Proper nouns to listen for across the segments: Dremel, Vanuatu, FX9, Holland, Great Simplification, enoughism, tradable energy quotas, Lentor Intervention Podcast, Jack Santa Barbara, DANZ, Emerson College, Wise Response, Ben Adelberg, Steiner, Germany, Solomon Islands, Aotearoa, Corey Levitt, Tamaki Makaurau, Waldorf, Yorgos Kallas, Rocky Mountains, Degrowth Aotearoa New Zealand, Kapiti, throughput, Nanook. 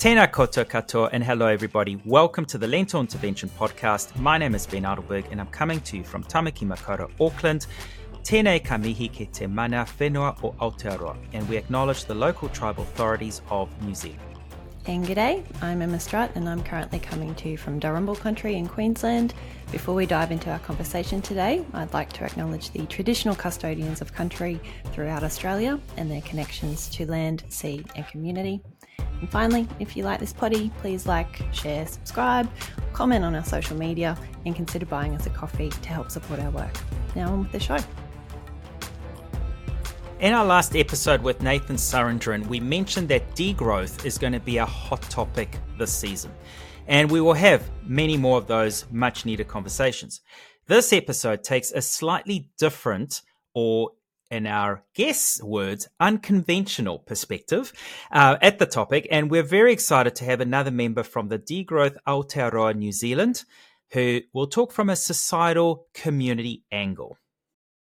Tēnā koutou katoa and hello everybody. Welcome to the Lentor Intervention Podcast. My name is Ben Adelberg and I'm coming to you from Tamaki Makaurau, Auckland. Tēnei ka mihi ki te mana whenua o Aotearoa, and we acknowledge the local tribal authorities of New Zealand. And g'day, I'm Emma Strutt and I'm currently coming to you from Darumbo country in Queensland. Before we dive into our conversation today, I'd like to acknowledge the traditional custodians of country throughout Australia and their connections to land, sea and community. And finally, if you like this potty, please like, share, subscribe, comment on our social media and consider buying us a coffee to help support our work. Now on with the show. In our last episode with Nathan Surendran, we mentioned that degrowth is going to be a hot topic this season, and we will have many more of those much needed conversations. This episode takes a slightly different, or in our guess words, unconventional perspective at the topic, and we're very excited to have another member from the Degrowth Aotearoa New Zealand who will talk from a societal community angle.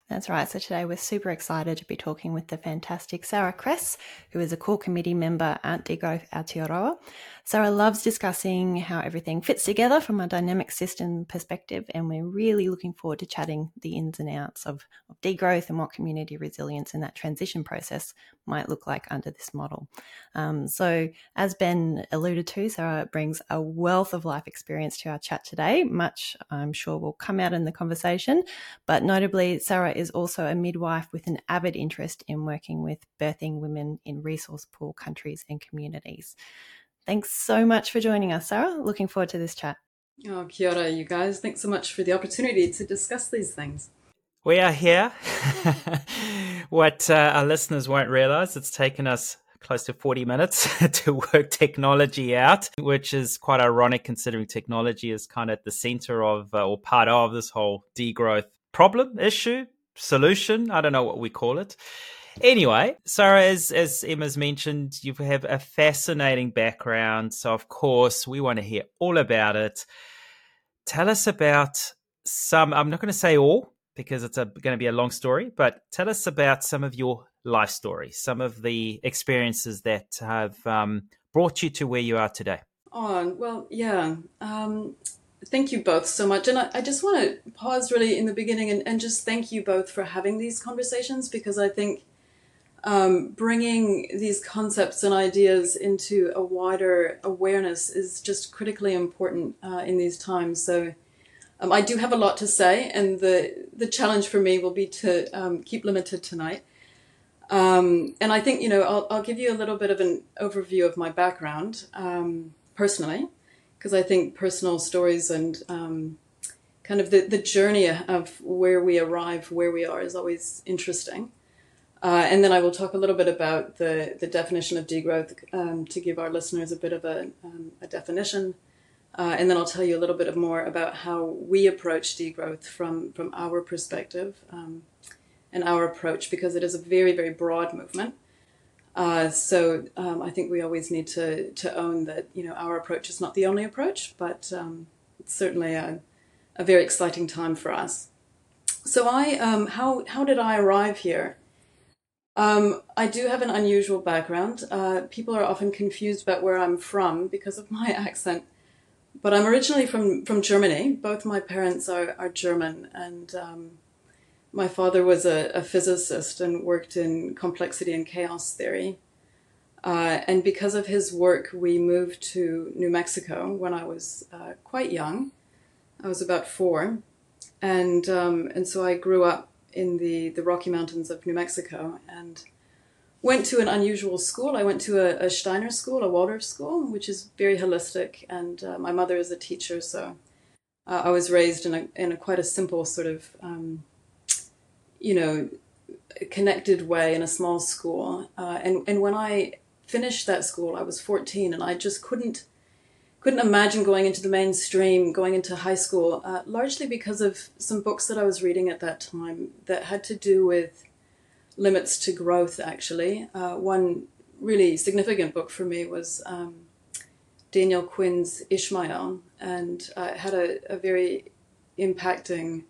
That's right. So today we're super excited to be talking with the fantastic Sahra Kress, who is a core committee member at Degrowth Aotearoa. Sahra loves discussing how everything fits together from a dynamic system perspective, and we're really looking forward to chatting the ins and outs of degrowth and what community resilience and that transition process might look like under this model. So as Ben alluded to, Sahra brings a wealth of life experience to our chat today. Much, I'm sure, will come out in the conversation, but notably Sahra is also a midwife with an avid interest in working with birthing women in resource poor countries and communities. Thanks so much for joining us, Sahra. Looking forward to this chat. Oh, kia ora, you guys. Thanks so much for the opportunity to discuss these things. We are here. What our listeners won't realise, it's taken us close to 40 minutes to work technology out, which is quite ironic considering technology is kind of at the centre of or part of this whole degrowth problem, issue, solution, I don't know what we call it. Anyway, Sahra, as Emma's mentioned, you have a fascinating background, so of course we want to hear all about it. Tell us about some, I'm not going to say all because it's going to be a long story, but tell us about some of your life story, some of the experiences that have brought you to where you are today. Oh, well, yeah. Thank you both so much. And I just want to pause really in the beginning and just thank you both for having these conversations, because I think bringing these concepts and ideas into a wider awareness is just critically important in these times. So I do have a lot to say, and the challenge for me will be to keep limited tonight. And I think, you know, I'll give you a little bit of an overview of my background personally, because I think personal stories and kind of the journey of where we arrive, where we are, is always interesting. And then I will talk a little bit about the definition of degrowth to give our listeners a bit of a definition. And then I'll tell you a little bit more about how we approach degrowth from our perspective and our approach, because it is a very, very broad movement. So I think we always need to own that, you know, our approach is not the only approach, but it's certainly a very exciting time for us. So how did I arrive here? I do have an unusual background. People are often confused about where I'm from because of my accent, but I'm originally from Germany. Both my parents are German, and my father was a physicist and worked in complexity and chaos theory. And because of his work, we moved to New Mexico when I was quite young. I was about 4. And so I grew up in the Rocky Mountains of New Mexico and went to an unusual school. I went to a Steiner school, a Waldorf school, which is very holistic. And my mother is a teacher, so I was raised in a quite a simple sort of you know, connected way in a small school. And when I finished that school, I was 14, and I just couldn't imagine going into the mainstream, going into high school, largely because of some books that I was reading at that time that had to do with limits to growth, actually. One really significant book for me was Daniel Quinn's Ishmael, and it had a very impacting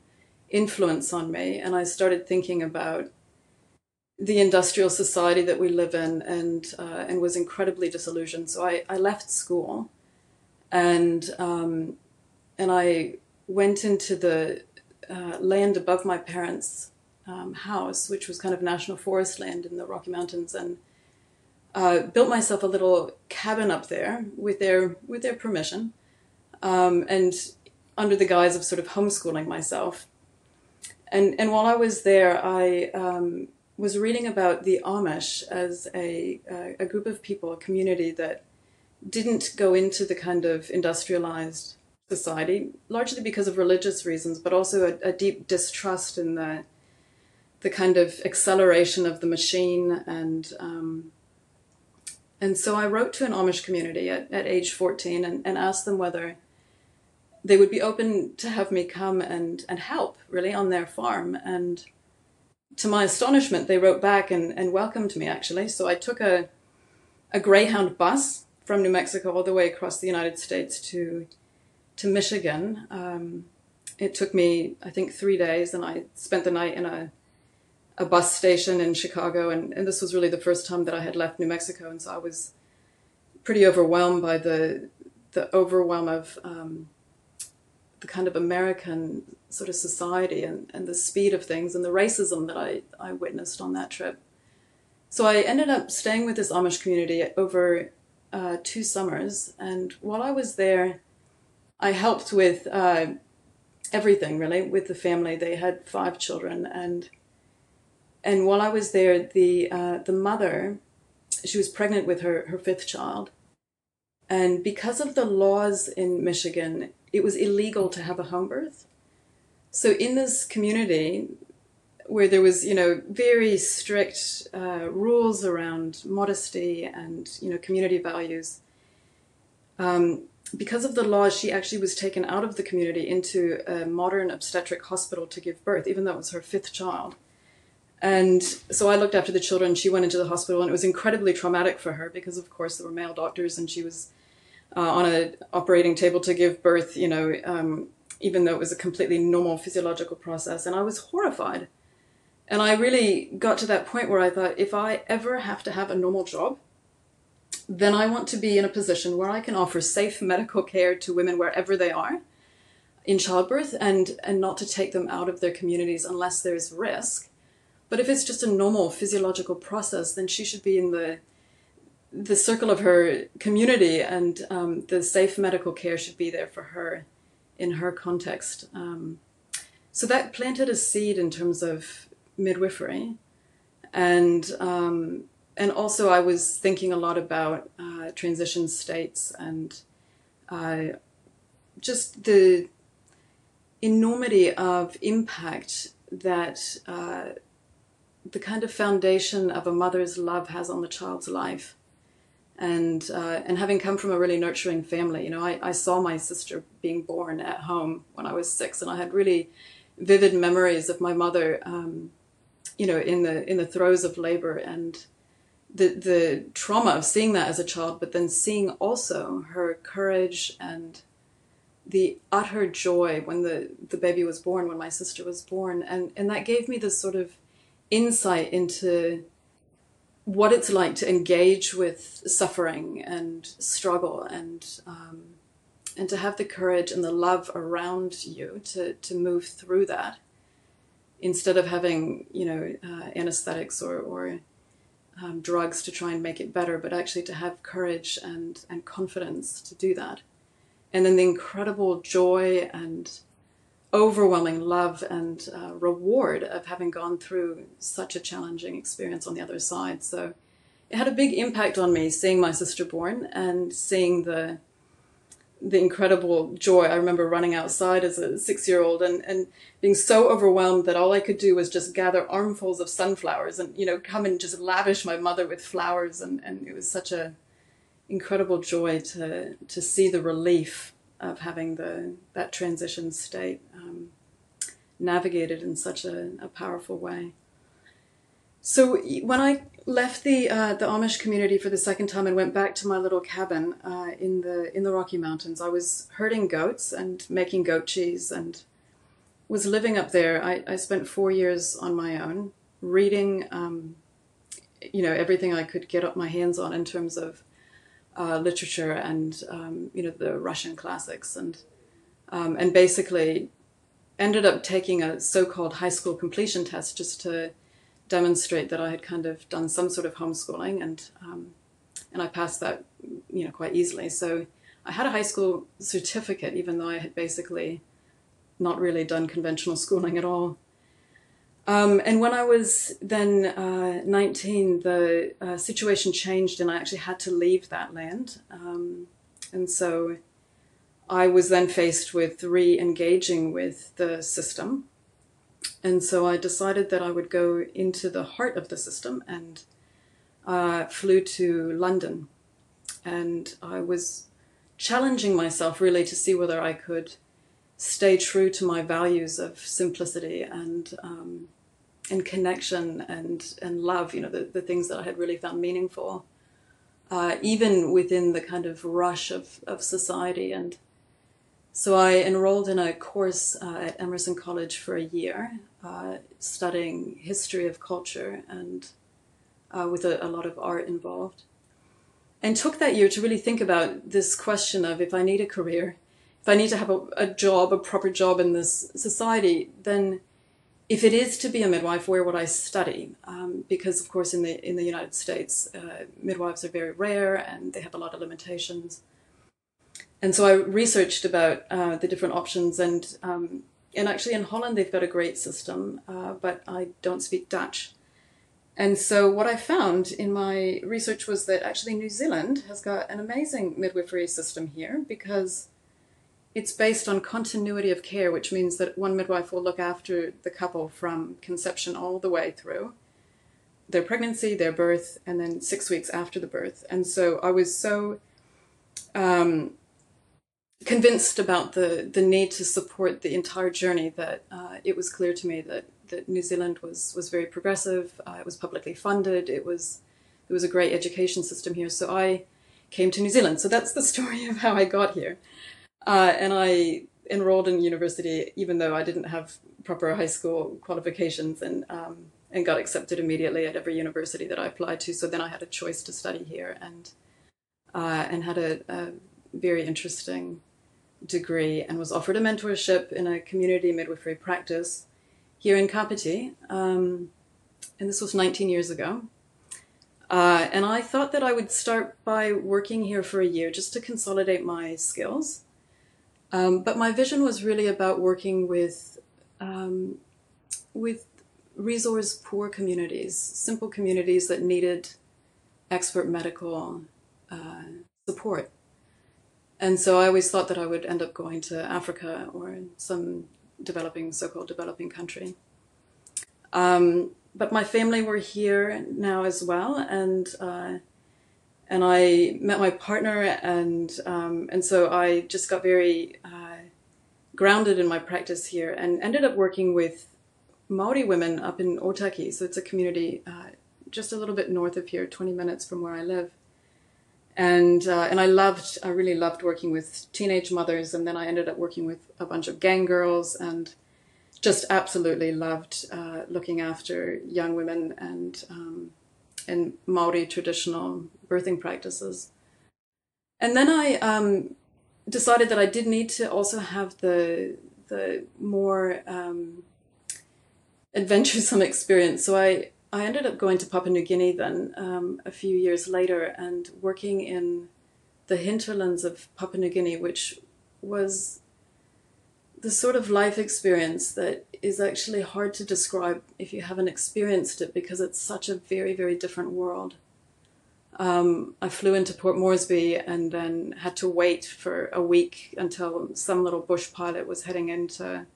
influence on me, and I started thinking about the industrial society that we live in, and was incredibly disillusioned. So I left school, and I went into the land above my parents' house, which was kind of national forest land in the Rocky Mountains, and built myself a little cabin up there with their permission, and under the guise of sort of homeschooling myself. And while I was there, I was reading about the Amish as a group of people, a community that didn't go into the kind of industrialized society, largely because of religious reasons, but also a deep distrust in the kind of acceleration of the machine. And so I wrote to an Amish community at age 14 and asked them whether they would be open to have me come and help, really, on their farm. And to my astonishment, they wrote back and welcomed me, actually. So I took a Greyhound bus from New Mexico all the way across the United States to Michigan. It took me, I think, 3 days, and I spent the night in a bus station in Chicago. And this was really the first time that I had left New Mexico. And so I was pretty overwhelmed by the overwhelm of the kind of American sort of society and the speed of things and the racism that I witnessed on that trip. So I ended up staying with this Amish community over 2 summers. And while I was there, I helped with everything, really, with the family. They had 5 children. And while I was there, the mother, she was pregnant with her 5th child. And because of the laws in Michigan, it was illegal to have a home birth. So in this community where there was, you know, very strict rules around modesty and, you know, community values, because of the law, she actually was taken out of the community into a modern obstetric hospital to give birth, even though it was her 5th child. And so I looked after the children. She went into the hospital, and it was incredibly traumatic for her because, of course, there were male doctors, and she was on an operating table to give birth, you know, even though it was a completely normal physiological process. And I was horrified. And I really got to that point where I thought, if I ever have to have a normal job, then I want to be in a position where I can offer safe medical care to women wherever they are in childbirth, and not to take them out of their communities unless there's risk. But if it's just a normal physiological process, then she should be in the circle of her community, and the safe medical care should be there for her in her context. So that planted a seed in terms of midwifery. And also I was thinking a lot about transition states and just the enormity of impact that the kind of foundation of a mother's love has on the child's life. And having come from a really nurturing family, you know, I saw my sister being born at home when I was 6, and I had really vivid memories of my mother, you know, in the throes of labor, and the trauma of seeing that as a child, but then seeing also her courage and the utter joy when the baby was born, when my sister was born. And that gave me this sort of insight into what it's like to engage with suffering and struggle, and to have the courage and the love around you to move through that, instead of having, you know, anesthetics or drugs to try and make it better, but actually to have courage and confidence to do that. And then the incredible joy and overwhelming love and reward of having gone through such a challenging experience on the other side. So it had a big impact on me, seeing my sister born and seeing the incredible joy. I remember running outside as a 6-year-old and being so overwhelmed that all I could do was just gather armfuls of sunflowers and, you know, come and just lavish my mother with flowers. And it was such a incredible joy to see the relief of having that transition state navigated in such a powerful way. So when I left the Amish community for the second time and went back to my little cabin in the Rocky Mountains, I was herding goats and making goat cheese and was living up there. I spent 4 years on my own, reading you know, everything I could get up my hands on in terms of literature and, you know, the Russian classics, and basically ended up taking a so-called high school completion test just to demonstrate that I had kind of done some sort of homeschooling, and I passed that, you know, quite easily. So I had a high school certificate, even though I had basically not really done conventional schooling at all. And when I was then 19, the situation changed and I actually had to leave that land. And so I was then faced with re-engaging with the system. And so I decided that I would go into the heart of the system and flew to London. And I was challenging myself really to see whether I could stay true to my values of simplicity and connection and love, you know, the things that I had really found meaningful, even within the kind of rush of society. And so I enrolled in a course at Emerson College for a year, studying history of culture and with a lot of art involved. And took that year to really think about this question of, if I need a career, if I need to have a job, a proper job in this society, then if it is to be a midwife, where would I study? Because, of course, in the United States, midwives are very rare and they have a lot of limitations. And so I researched about the different options. And actually in Holland, they've got a great system, but I don't speak Dutch. And so what I found in my research was that actually New Zealand has got an amazing midwifery system here, because it's based on continuity of care, which means that one midwife will look after the couple from conception all the way through their pregnancy, their birth, and then 6 weeks after the birth. And so I was so convinced about the need to support the entire journey that it was clear to me that New Zealand was very progressive. It was publicly funded. It was a great education system here. So I came to New Zealand. So that's the story of how I got here. And I enrolled in university, even though I didn't have proper high school qualifications, and got accepted immediately at every university that I applied to. So then I had a choice to study here, and had a very interesting degree, and was offered a mentorship in a community midwifery practice here in Kapiti, and this was 19 years ago. And I thought that I would start by working here for a year just to consolidate my skills. But my vision was really about working with resource-poor communities, simple communities that needed expert medical support. And so I always thought that I would end up going to Africa or some so-called developing country. But my family were here now as well, and I met my partner, and so I just got very grounded in my practice here, and ended up working with Maori women up in Otaki. So it's a community just a little bit north of here, 20 minutes from where I live, and I really loved working with teenage mothers, and then I ended up working with a bunch of gang girls, and just absolutely loved looking after young women and Maori traditional birthing practices. And then I decided that I did need to also have the more adventuresome experience. So I ended up going to Papua New Guinea then a few years later, and working in the hinterlands of Papua New Guinea, which was the sort of life experience that is actually hard to describe if you haven't experienced it, because it's such a very, very different world. I flew into Port Moresby and then had to wait for a week until some little bush pilot was heading into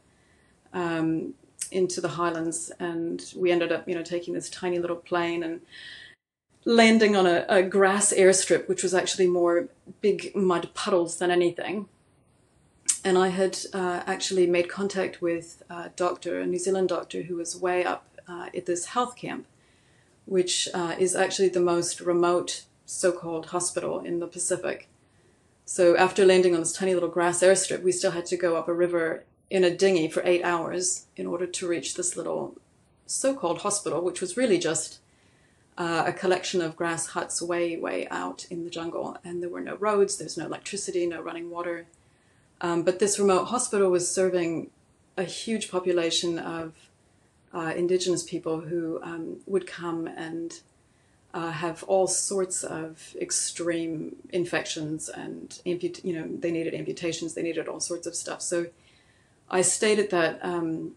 the highlands, and we ended up, you know, taking this tiny little plane and landing on a grass airstrip, which was actually more big mud puddles than anything. And I had actually made contact with a New Zealand doctor who was way up at this health camp, which is actually the most remote so-called hospital in the Pacific. So after landing on this tiny little grass airstrip, we still had to go up a river in a dinghy for 8 hours in order to reach this little so-called hospital, which was really just a collection of grass huts way, way out in the jungle. And there were no roads, there's no electricity, no running water. But this remote hospital was serving a huge population of Indigenous people who would come and have all sorts of extreme infections and, they needed amputations, they needed all sorts of stuff. So I stayed at that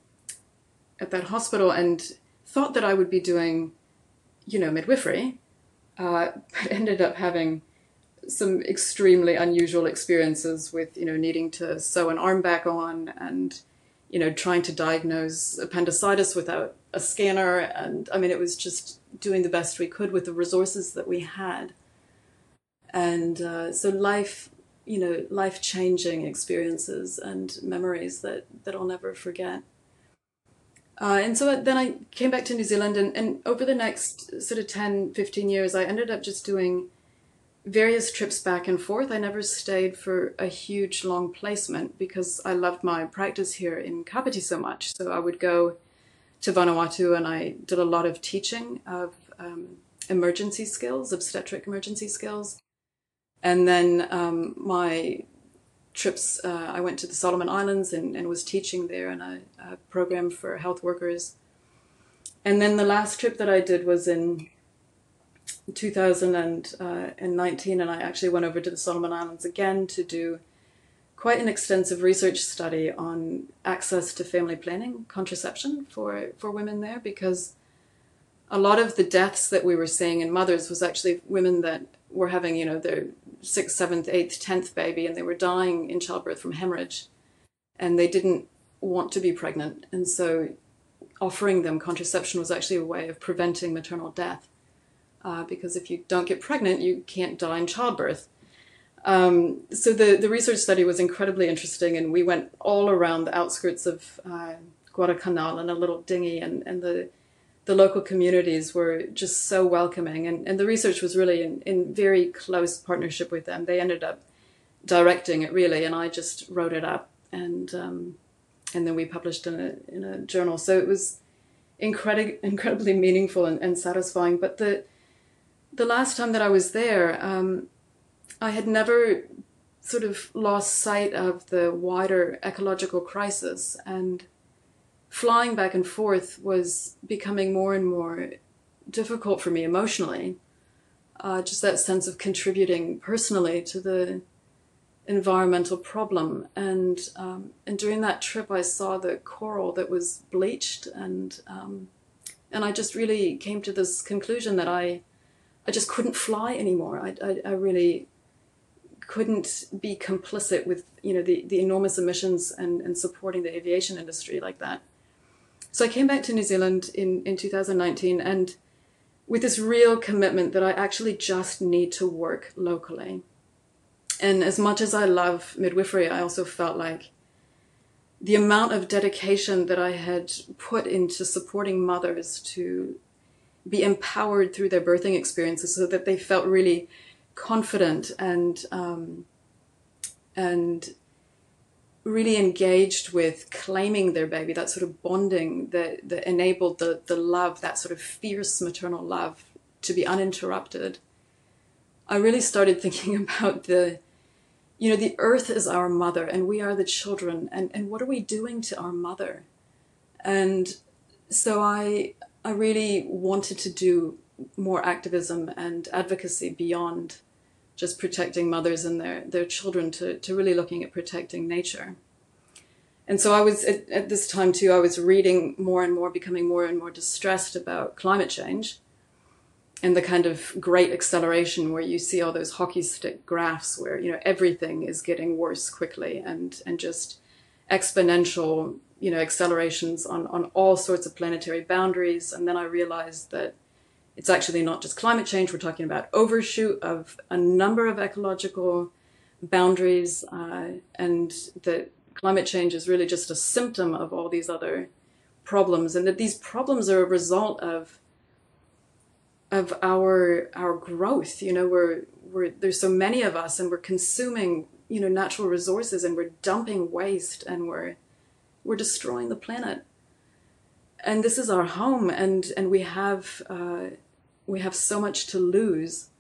hospital and thought that I would be doing, midwifery, but ended up having some extremely unusual experiences with, needing to sew an arm back on and, trying to diagnose appendicitis without a scanner. And I mean, it was just doing the best we could with the resources that we had. And so life, life-changing experiences and memories that I'll never forget. And so then I came back to New Zealand, and over the next sort of 10, 15 years, I ended up just doing various trips back and forth. I never stayed for a huge long placement because I loved my practice here in Kapiti so much. So I would go to Vanuatu, and I did a lot of teaching of emergency skills, obstetric emergency skills. And then my trips, I went to the Solomon Islands and was teaching there in a program for health workers. And then the last trip that I did was in 2019, and I actually went over to the Solomon Islands again to do quite an extensive research study on access to family planning, contraception for women there, because a lot of the deaths that we were seeing in mothers was actually women that were having, their 6th, 7th, 8th, 10th baby, and they were dying in childbirth from hemorrhage, and they didn't want to be pregnant. And so offering them contraception was actually a way of preventing maternal death, because if you don't get pregnant, you can't die in childbirth. So the research study was incredibly interesting, and we went all around the outskirts of Guadalcanal in a little dinghy, and the local communities were just so welcoming, and the research was really in very close partnership with them. They ended up directing it really, and I just wrote it up, and then we published in a journal. So it was incredibly meaningful and satisfying. But the last time that I was there, I had never sort of lost sight of the wider ecological crisis, and flying back and forth was becoming more and more difficult for me emotionally. Just that sense of contributing personally to the environmental problem. And during that trip, I saw the coral that was bleached, and I just really came to this conclusion that I just couldn't fly anymore. I really couldn't be complicit with, the enormous emissions and supporting the aviation industry like that. So I came back to New Zealand in 2019, and with this real commitment that I actually just need to work locally. And as much as I love midwifery, I also felt like the amount of dedication that I had put into supporting mothers to be empowered through their birthing experiences so that they felt really confident and really engaged with claiming their baby, that sort of bonding that enabled the love, that sort of fierce maternal love to be uninterrupted. I really started thinking about the earth is our mother and we are the children, and what are we doing to our mother? And so I really wanted to do more activism and advocacy beyond just protecting mothers and their children, to really looking at protecting nature. And so I was, at this time too, I was reading more and more, becoming more and more distressed about climate change and the kind of great acceleration where you see all those hockey stick graphs where, everything is getting worse quickly and just exponential, accelerations on all sorts of planetary boundaries. And then I realized that it's actually not just climate change. We're talking about overshoot of a number of ecological boundaries, and that climate change is really just a symptom of all these other problems, and that these problems are a result of our growth. There's so many of us, and we're consuming natural resources, and we're dumping waste, and we're destroying the planet. And this is our home, and we have we have so much to lose.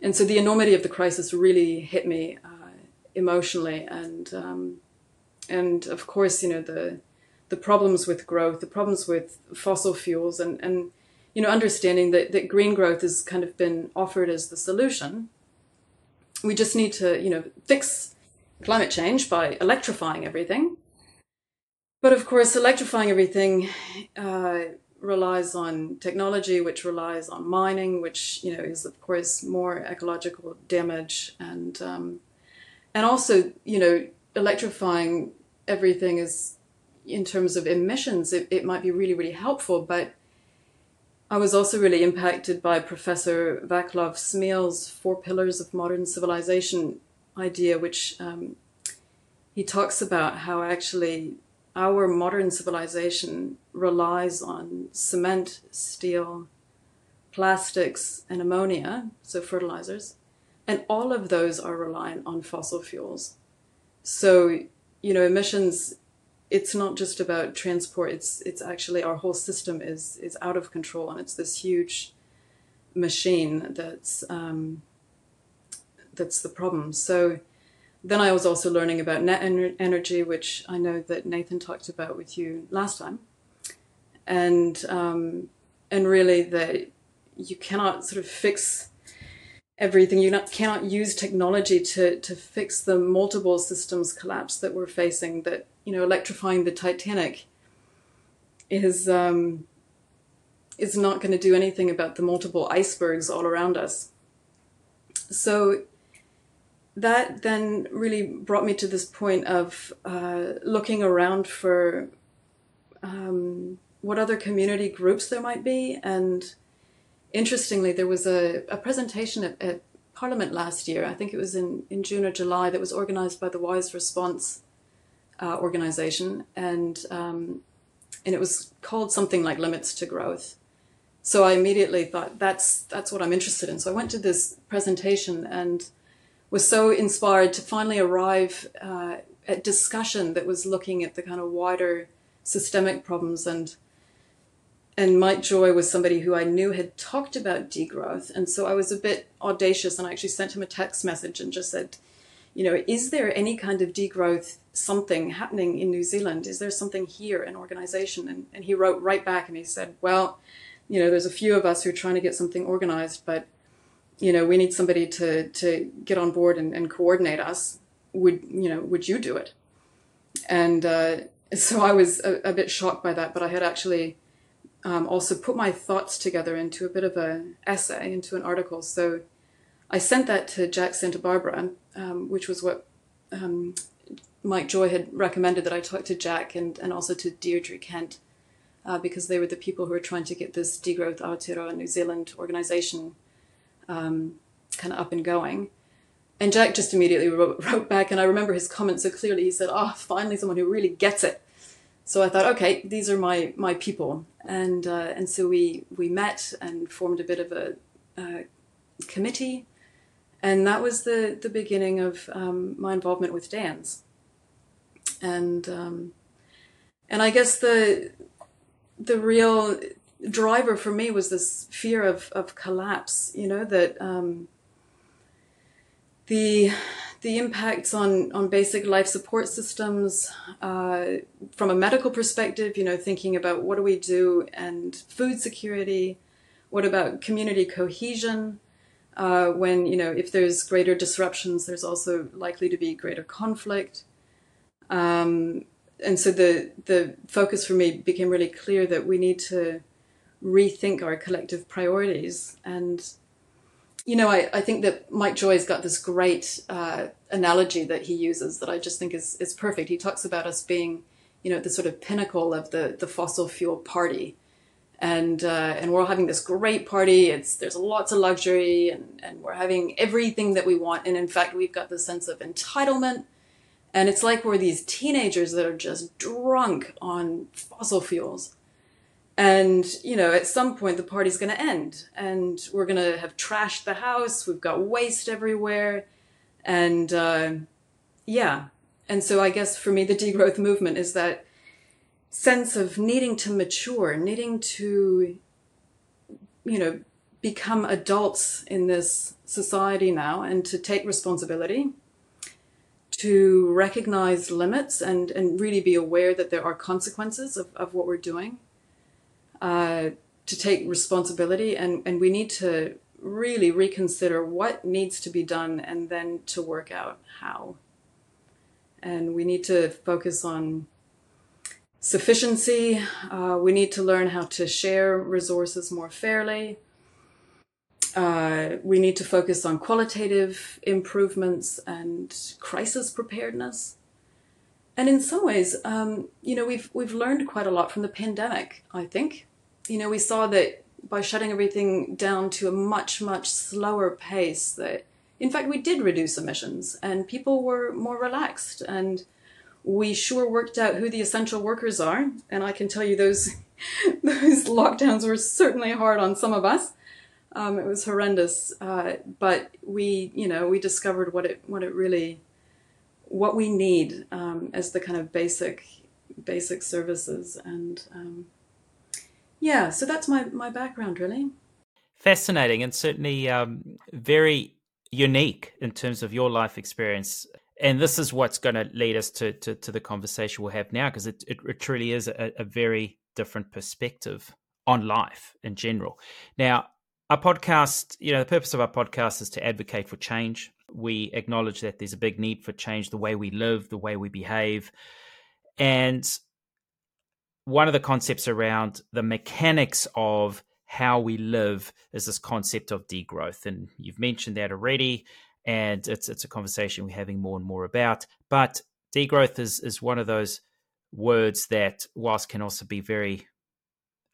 And so the enormity of the crisis really hit me emotionally, and of course, you know, the problems with growth, the problems with fossil fuels, and you know, understanding that green growth has kind of been offered as the solution. We just need to, you know, fix climate change by electrifying everything. But of course, electrifying everything relies on technology, which relies on mining, which, you know, is of course more ecological damage, and also, you know, electrifying everything is, in terms of emissions, it might be really, really helpful. But I was also really impacted by Professor Vaclav Smeal's 4 Pillars of Modern Civilization idea, which he talks about how actually our modern civilization relies on cement, steel, plastics, and ammonia, so fertilizers, and all of those are reliant on fossil fuels. So, you know, emissions, it's not just about transport, it's actually our whole system is out of control, and it's this huge machine that's the problem. So then I was also learning about net energy, which I know that Nathan talked about with you last time. And really that you cannot sort of fix everything. You cannot use technology to fix the multiple systems collapse that we're facing, that, you know, electrifying the Titanic is not going to do anything about the multiple icebergs all around us. So that then really brought me to this point of looking around for what other community groups there might be. And interestingly, there was a presentation at Parliament last year, I think it was in June or July, that was organized by the Wise Response organization. And it was called something like Limits to Growth. So I immediately thought, that's what I'm interested in. So I went to this presentation and was so inspired to finally arrive at discussion that was looking at the kind of wider systemic problems. And Mike Joy was somebody who I knew had talked about degrowth. And so I was a bit audacious, and I actually sent him a text message and just said, you know, is there any kind of degrowth something happening in New Zealand? Is there something here, an organization? And he wrote right back and he said, well, you know, there's a few of us who are trying to get something organized, but you know, we need somebody to get on board and coordinate us. Would you do it? And so I was a bit shocked by that, but I had actually also put my thoughts together into a bit of an essay, into an article. So I sent that to Jack Santa Barbara, which was what Mike Joy had recommended, that I talk to Jack and also to Deirdre Kent, because they were the people who were trying to get this Degrowth Aotearoa New Zealand organization kind of up and going. And Jack just immediately wrote back, and I remember his comment so clearly. He said, oh, finally someone who really gets it. So I thought, okay, these are my people. And so we met and formed a bit of a committee, and that was the beginning of my involvement with DANZ. And I guess the real driver for me was this fear of collapse, you know, that the impacts on basic life support systems, from a medical perspective, you know, thinking about what do we do, and food security, what about community cohesion, when, you know, if there's greater disruptions, there's also likely to be greater conflict. And so the focus for me became really clear that we need to rethink our collective priorities. And, you know, I think that Mike Joy's got this great analogy that he uses that I just think is perfect. He talks about us being, you know, the sort of pinnacle of the fossil fuel party. And we're all having this great party. There's lots of luxury, and we're having everything that we want. And in fact, we've got this sense of entitlement. And it's like we're these teenagers that are just drunk on fossil fuels. And, you know, at some point the party's going to end, and we're going to have trashed the house. We've got waste everywhere. And yeah. And so I guess for me, the degrowth movement is that sense of needing to mature, needing to, you know, become adults in this society now and to take responsibility, to recognize limits and really be aware that there are consequences of what we're doing, to take responsibility. And we need to really reconsider what needs to be done and then to work out how. And we need to focus on sufficiency. We need to learn how to share resources more fairly. We need to focus on qualitative improvements and crisis preparedness. And in some ways, you know, we've learned quite a lot from the pandemic, I think. You know, we saw that by shutting everything down to a much, much slower pace that, in fact, we did reduce emissions and people were more relaxed. And we sure worked out who the essential workers are. And I can tell you those lockdowns were certainly hard on some of us. It was horrendous, but we discovered what we need as the kind of basic services, and so that's my background, really. Fascinating, and certainly very unique in terms of your life experience. And this is what's going to lead us to the conversation we'll have now, because it truly is a very different perspective on life in general. Now, our podcast, you know, the purpose of our podcast is to advocate for change. We acknowledge that there's a big need for change, the way we live, the way we behave. And one of the concepts around the mechanics of how we live is this concept of degrowth. And you've mentioned that already, and it's a conversation we're having more and more about. But degrowth is one of those words that, whilst can also be very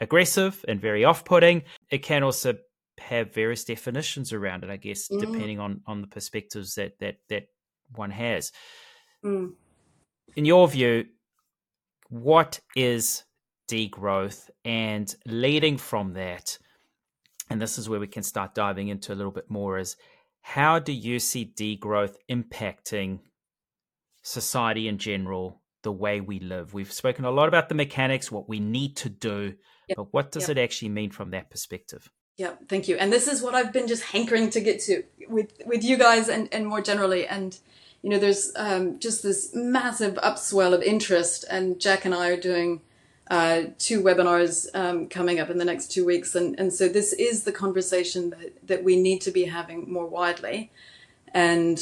aggressive and very off-putting, it can also have various definitions around it, I guess, depending on the perspectives that one has. Mm. In your view, what is degrowth? And leading from that, and this is where we can start diving into a little bit more, is how do you see degrowth impacting society in general, the way we live? We've spoken a lot about the mechanics, what we need to do, but what does it actually mean from that perspective? Yeah, thank you. And this is what I've been just hankering to get to with you guys and more generally. And, you know, there's just this massive upswell of interest. And Jack and I are doing 2 webinars coming up in the next 2 weeks. And so this is the conversation that we need to be having more widely. And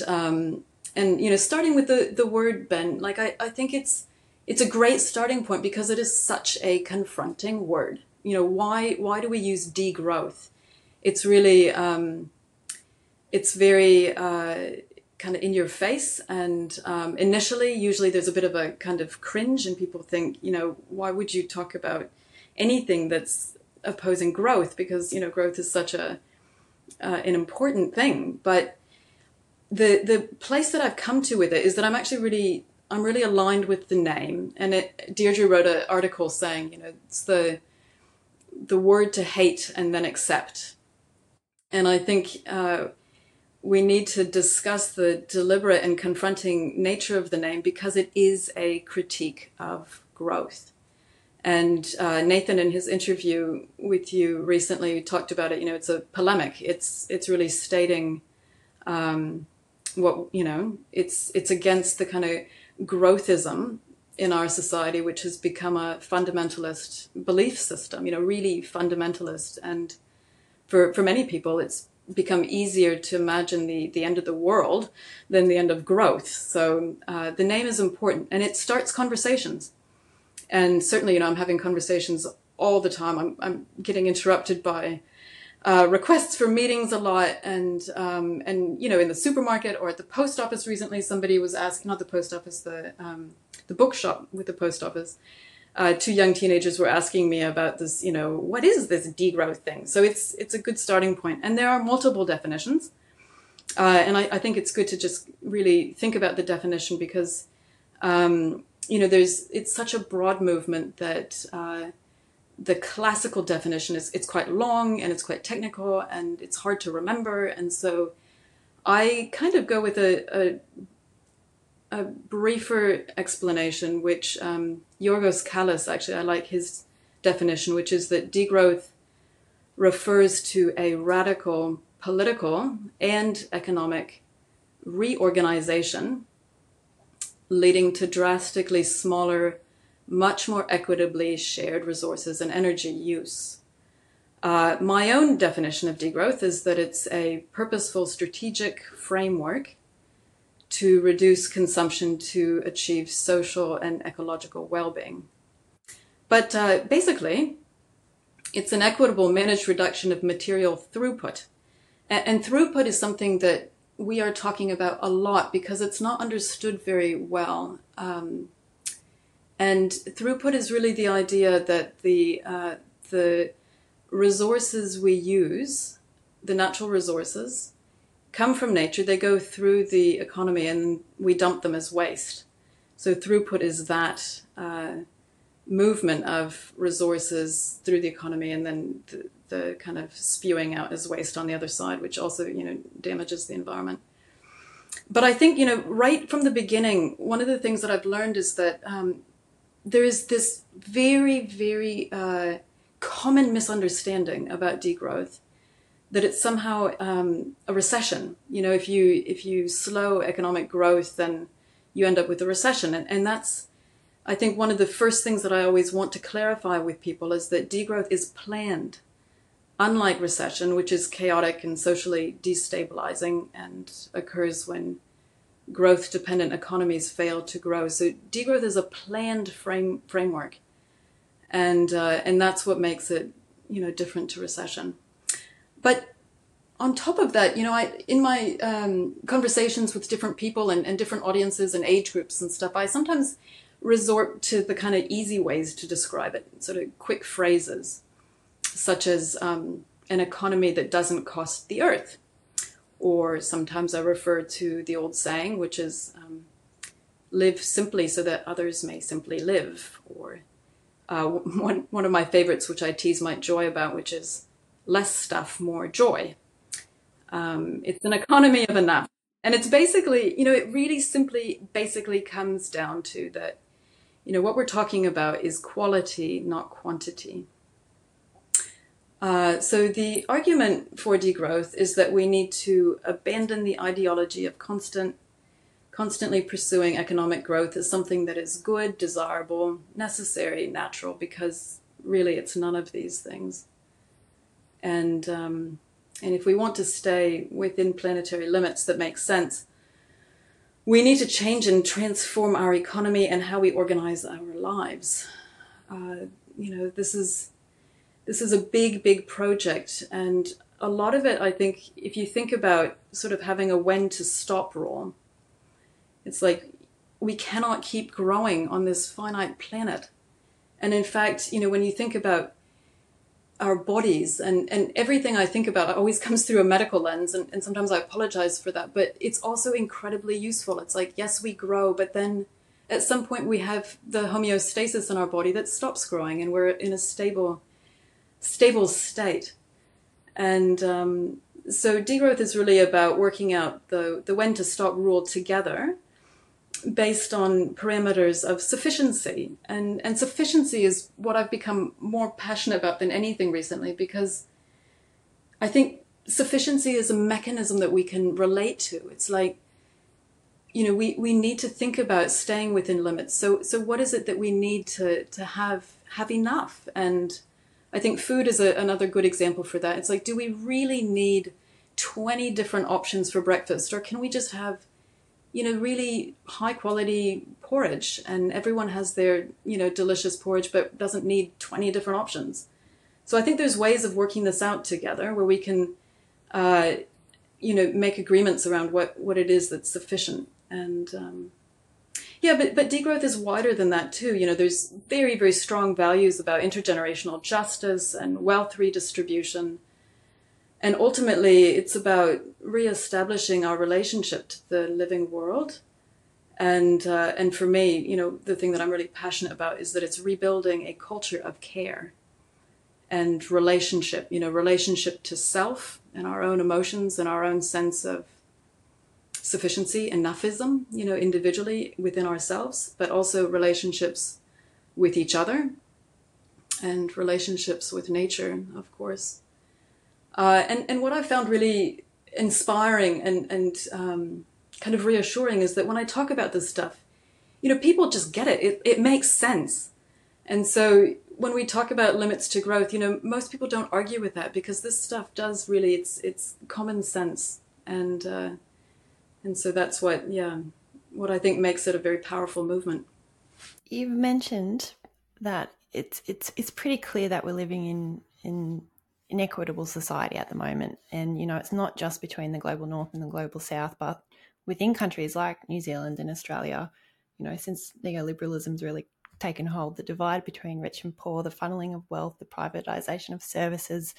you know, starting with the word, Ben, like I think it's a great starting point because it is such a confronting word. You know, why do we use degrowth? It's really, it's very kind of in your face. And initially, usually there's a bit of a kind of cringe and people think, you know, why would you talk about anything that's opposing growth? Because, you know, growth is such an important thing. But the place that I've come to with it is that I'm really aligned with the name. And Deirdre wrote an article saying, you know, it's the word to hate and then accept. And I think we need to discuss the deliberate and confronting nature of the name because it is a critique of growth. And Nathan, in his interview with you recently, talked about it. You know, it's a polemic. It's really stating what, you know, it's against the kind of growthism in our society, which has become a fundamentalist belief system, you know, really fundamentalist. And for many people, it's become easier to imagine the end of the world than the end of growth. So the name is important and it starts conversations. And certainly, you know, I'm having conversations all the time. I'm getting interrupted by requests for meetings a lot. And, you know, in the supermarket or at the post office recently, somebody was asking, not the post office, the bookshop with the post office, 2 young teenagers were asking me about this, you know, what is this degrowth thing? So it's a good starting point. And there are multiple definitions. And I think it's good to just really think about the definition because, you know, it's such a broad movement that, the classical definition it's quite long and it's quite technical and it's hard to remember. And so I kind of go with a briefer explanation, which Yorgos Kallas, actually, I like his definition, which is that degrowth refers to a radical political and economic reorganization leading to drastically smaller, much more equitably shared resources and energy use. My own definition of degrowth is that it's a purposeful strategic framework to reduce consumption to achieve social and ecological well-being. But basically, it's an equitable managed reduction of material throughput. And throughput is something that we are talking about a lot because it's not understood very well. And throughput is really the idea that the resources we use, the natural resources, come from nature. They go through the economy and we dump them as waste. So throughput is that movement of resources through the economy and then the kind of spewing out as waste on the other side, which also, damages the environment. But I think, right from the beginning, one of the things that I've learned is that there is this very, very common misunderstanding about degrowth, that it's somehow a recession. If you slow economic growth, then you end up with a recession. And that's, I think, one of the first things that I always want to clarify with people is that degrowth is planned, unlike recession, which is chaotic and socially destabilizing and occurs when growth-dependent economies fail to grow. So degrowth is a planned framework, and that's what makes it, different to recession. But on top of that, in my conversations with different people and different audiences and age groups and stuff, I sometimes resort to the kind of easy ways to describe it, sort of quick phrases, such as an economy that doesn't cost the earth. Or sometimes I refer to the old saying, which is live simply so that others may simply live. Or one of my favorites, which I tease Mike Joy about, which is less stuff, more joy. It's an economy of enough. And it's basically, it really basically comes down to that, what we're talking about is quality, not quantity. So the argument for degrowth is that we need to abandon the ideology of constantly pursuing economic growth as something that is good, desirable, necessary, natural, because really it's none of these things. And if we want to stay within planetary limits that make sense, we need to change and transform our economy and how we organize our lives. This is a big, big project. And a lot of it, I think, if you think about sort of having a when to stop rule, it's like we cannot keep growing on this finite planet. And in fact, when you think about our bodies and everything I think about, it always comes through a medical lens, and sometimes I apologize for that, but it's also incredibly useful. It's like, yes, we grow, but then at some point we have the homeostasis in our body that stops growing and we're in a stable state. And so degrowth is really about working out the when to stop rule together based on parameters of sufficiency. And sufficiency is what I've become more passionate about than anything recently, because I think sufficiency is a mechanism that we can relate to. It's like, we need to think about staying within limits. So what is it that we need to have enough? And I think food is another good example for that. It's like, do we really need 20 different options for breakfast, or can we just have really high quality porridge, and everyone has their, delicious porridge, but doesn't need 20 different options? So I think there's ways of working this out together where we can, make agreements around what it is that's sufficient. And but degrowth is wider than that too. There's very, very strong values about intergenerational justice and wealth redistribution. And ultimately, it's about reestablishing our relationship to the living world. And for me, the thing that I'm really passionate about is that it's rebuilding a culture of care and relationship, relationship to self and our own emotions and our own sense of sufficiency, enoughism, individually within ourselves, but also relationships with each other and relationships with nature, of course. And what I found really inspiring and kind of reassuring is that when I talk about this stuff, you know, people just get it. It makes sense. And so when we talk about limits to growth, you know, most people don't argue with that because this stuff does really, it's common sense. And so that's what I think makes it a very powerful movement. You've mentioned that it's pretty clear that we're living in inequitable society at the moment. And, you know, it's not just between the global north and the global south, but within countries like New Zealand and Australia, you know, since neoliberalism's really taken hold, the divide between rich and poor, the funneling of wealth, the privatisation of services,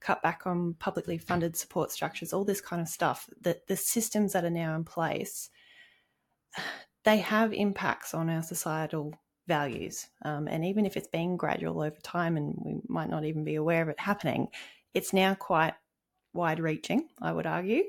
cut back on publicly funded support structures, all this kind of stuff, that the systems that are now in place, they have impacts on our societal values. And even if it's been gradual over time and we might not even be aware of it happening, it's now quite wide-reaching, I would argue.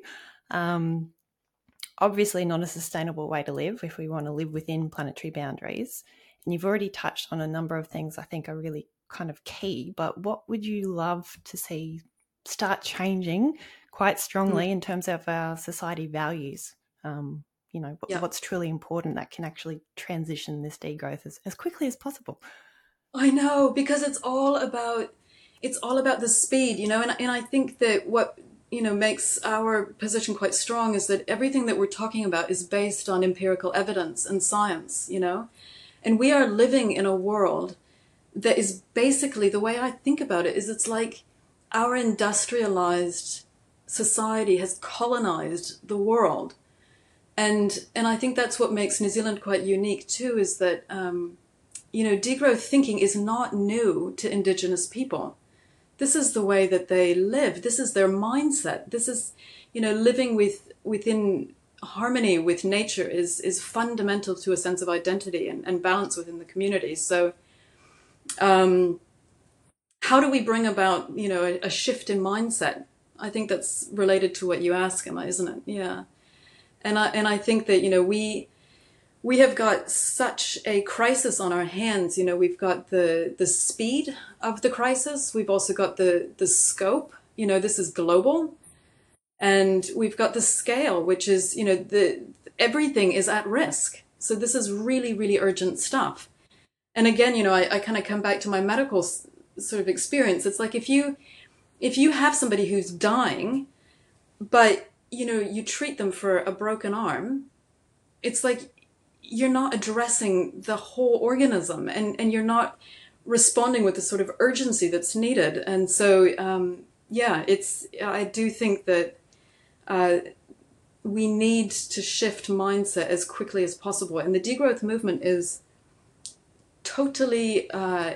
Obviously not a sustainable way to live if we want to live within planetary boundaries. And you've already touched on a number of things I think are really kind of key, but what would you love to see start changing quite strongly in terms of our society values? What's truly important that can actually transition this degrowth as quickly as possible? I know, because it's all about the speed, you know, and I think that what, you know, makes our position quite strong is that everything that we're talking about is based on empirical evidence and science, you know. And we are living in a world that is basically, the way I think about it, is it's like our industrialized society has colonized the world. And I think that's what makes New Zealand quite unique too, is that, you know, degrowth thinking is not new to Indigenous people. This is the way that they live. This is their mindset. This is, you know, living within harmony with nature is fundamental to a sense of identity and balance within the community. So how do we bring about, you know, a shift in mindset? I think that's related to what you ask, Emma, isn't it? Yeah. And I think that, you know, we have got such a crisis on our hands. You know, we've got the speed of the crisis. We've also got the scope. You know, this is global. And we've got the scale, which is, you know, everything is at risk. So this is really, really urgent stuff. And again, you know, I kind of come back to my medical sort of experience. It's like if you have somebody who's dying, but, you know, you treat them for a broken arm, it's like you're not addressing the whole organism and you're not responding with the sort of urgency that's needed. And so, I do think that we need to shift mindset as quickly as possible. And the degrowth movement is totally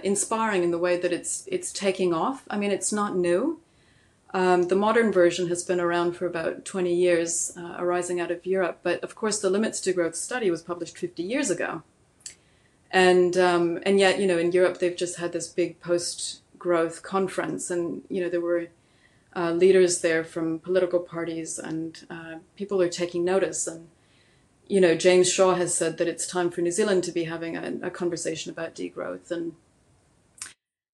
inspiring in the way that it's taking off. I mean, it's not new. The modern version has been around for about 20 years, arising out of Europe. But of course, the Limits to Growth study was published 50 years ago. And yet, you know, in Europe, they've just had this big post-growth conference. And, you know, there were leaders there from political parties and people are taking notice. And, you know, James Shaw has said that it's time for New Zealand to be having a conversation about degrowth. And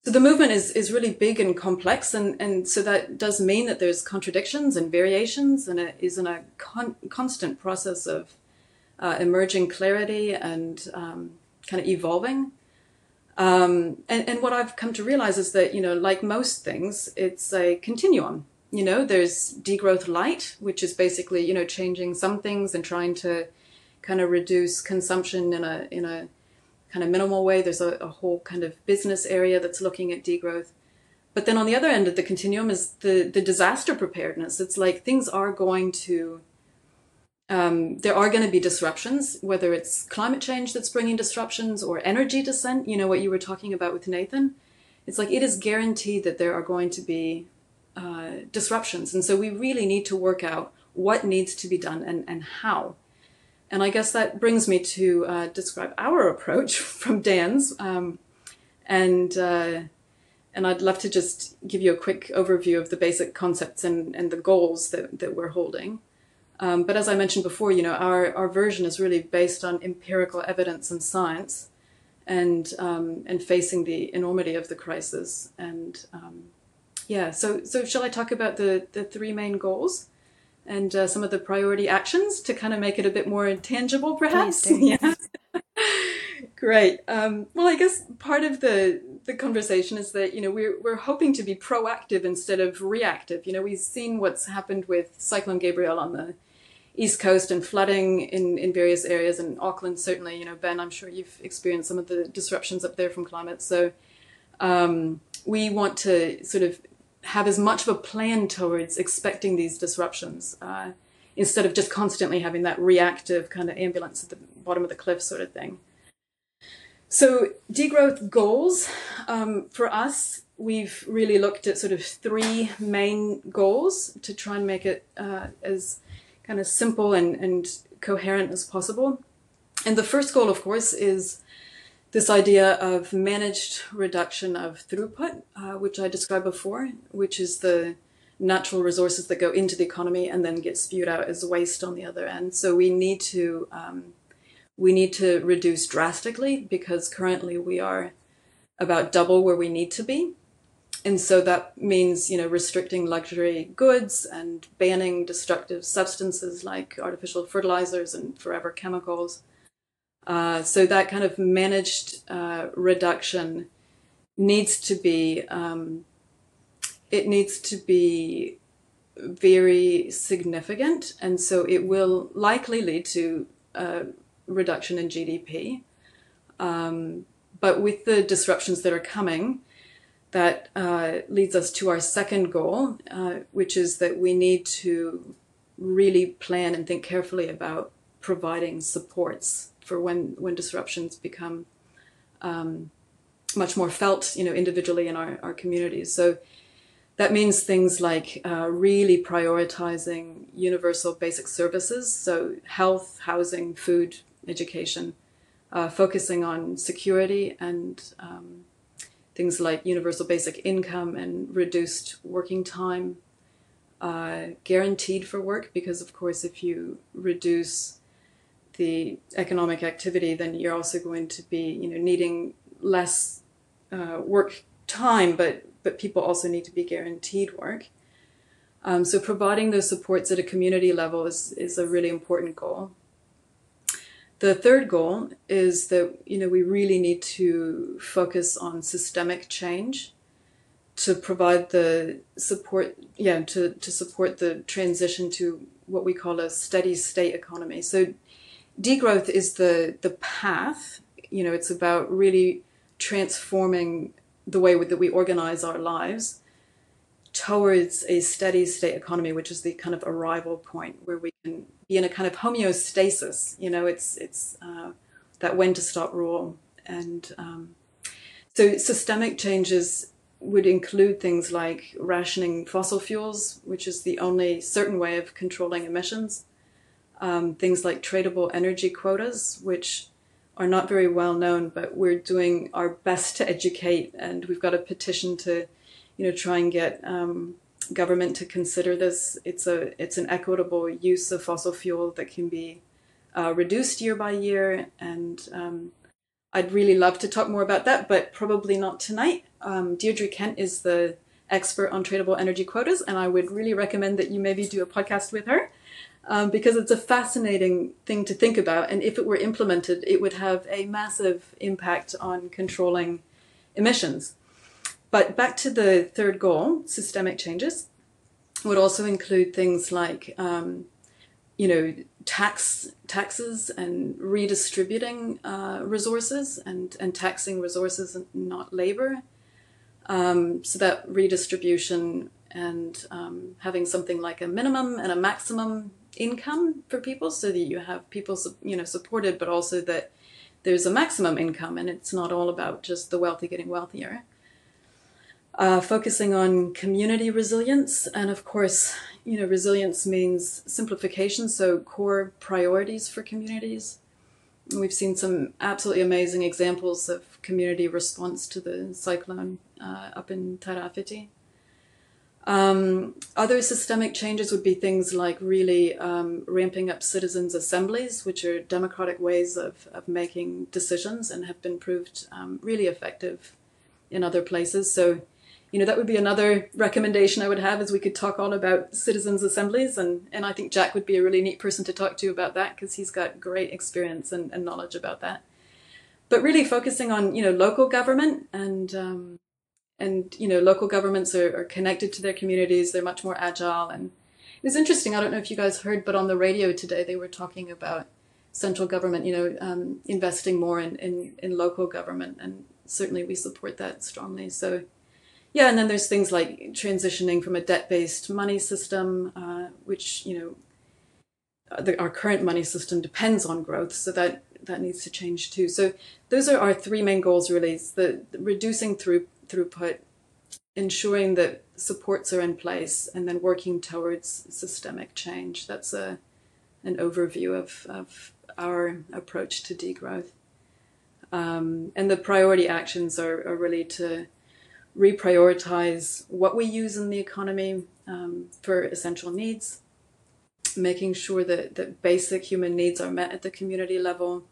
so the movement is really big and complex. And so that does mean that there's contradictions and variations, and it is in a constant process of emerging clarity and kind of evolving. And what I've come to realize is that, you know, like most things, it's a continuum. You know, there's degrowth light, which is basically, you know, changing some things and trying to kind of reduce consumption in a kind of minimal way. There's a whole kind of business area that's looking at degrowth. But then on the other end of the continuum is the disaster preparedness. It's like things are going to, there are going to be disruptions, whether it's climate change that's bringing disruptions or energy descent, you know, what you were talking about with Nathan. It's like it is guaranteed that there are going to be disruptions. And so we really need to work out what needs to be done and how. And I guess that brings me to describe our approach from Dan's. And I'd love to just give you a quick overview of the basic concepts and the goals that we're holding. But as I mentioned before, you know, our version is really based on empirical evidence and science and facing the enormity of the crisis and, Yeah, so shall I talk about the three main goals and some of the priority actions to kind of make it a bit more intangible, perhaps? Please do. Yeah. Great. Well, I guess part of the conversation is that, you know, we're hoping to be proactive instead of reactive. You know, we've seen what's happened with Cyclone Gabrielle on the East Coast and flooding in various areas, and Auckland certainly. You know, Ben, I'm sure you've experienced some of the disruptions up there from climate. So we want to sort of have as much of a plan towards expecting these disruptions instead of just constantly having that reactive kind of ambulance at the bottom of the cliff sort of thing. So degrowth goals, for us, we've really looked at sort of three main goals to try and make it as kind of simple and coherent as possible. And the first goal, of course, is this idea of managed reduction of throughput, which I described before, which is the natural resources that go into the economy and then get spewed out as waste on the other end. So we need to reduce drastically, because currently we are about double where we need to be. And so that means, you know, restricting luxury goods and banning destructive substances like artificial fertilizers and forever chemicals. So that kind of managed reduction needs to be, it needs to be very significant. And so it will likely lead to reduction in GDP, but with the disruptions that are coming, that leads us to our second goal, which is that we need to really plan and think carefully about providing supports for when disruptions become much more felt, you know, individually in our communities. So that means things like really prioritizing universal basic services, so health, housing, food, education, focusing on security and things like universal basic income and reduced working time, guaranteed for work, because of course if you reduce the economic activity, then you're also going to be, you know, needing less work time, but people also need to be guaranteed work. So providing those supports at a community level is a really important goal. The third goal is that, you know, we really need to focus on systemic change to provide the support, to support the transition to what we call a steady state economy. So degrowth is the path, you know, it's about really transforming the way that we organize our lives towards a steady state economy, which is the kind of arrival point where we can be in a kind of homeostasis. You know, it's that when to stop rule. And so systemic changes would include things like rationing fossil fuels, which is the only certain way of controlling emissions, things like tradable energy quotas, which are not very well known, but we're doing our best to educate, and we've got a petition to, you know, try and get government to consider this. It's an equitable use of fossil fuel that can be reduced year by year. And I'd really love to talk more about that, but probably not tonight. Deirdre Kent is the expert on tradable energy quotas, and I would really recommend that you maybe do a podcast with her, because it's a fascinating thing to think about. And if it were implemented, it would have a massive impact on controlling emissions. But back to the third goal, systemic changes would also include things like, you know, taxes and redistributing resources and taxing resources and not labor. So that redistribution and having something like a minimum and a maximum income for people, so that you have people, you know, supported, but also that there's a maximum income and it's not all about just the wealthy getting wealthier. Focusing on community resilience. And of course, you know, resilience means simplification, so core priorities for communities. We've seen some absolutely amazing examples of community response to the cyclone up in Tairāwhiti. Other systemic changes would be things like really ramping up citizens' assemblies, which are democratic ways of making decisions and have been proved really effective in other places. So you know, that would be another recommendation I would have, is we could talk on about citizens' assemblies. And I think Jack would be a really neat person to talk to about that, because he's got great experience and knowledge about that. But really focusing on, you know, local government and you know, local governments are connected to their communities. They're much more agile. And it was interesting, I don't know if you guys heard, but on the radio today, they were talking about central government, you know, investing more in local government. And certainly we support that strongly. So yeah, and then there's things like transitioning from a debt-based money system, which, you know, our current money system depends on growth, so that needs to change too. So those are our three main goals, really, is the reducing throughput, ensuring that supports are in place, and then working towards systemic change. That's an overview of our approach to degrowth. And the priority actions are really to reprioritize what we use in the economy for essential needs, making sure that basic human needs are met at the community level.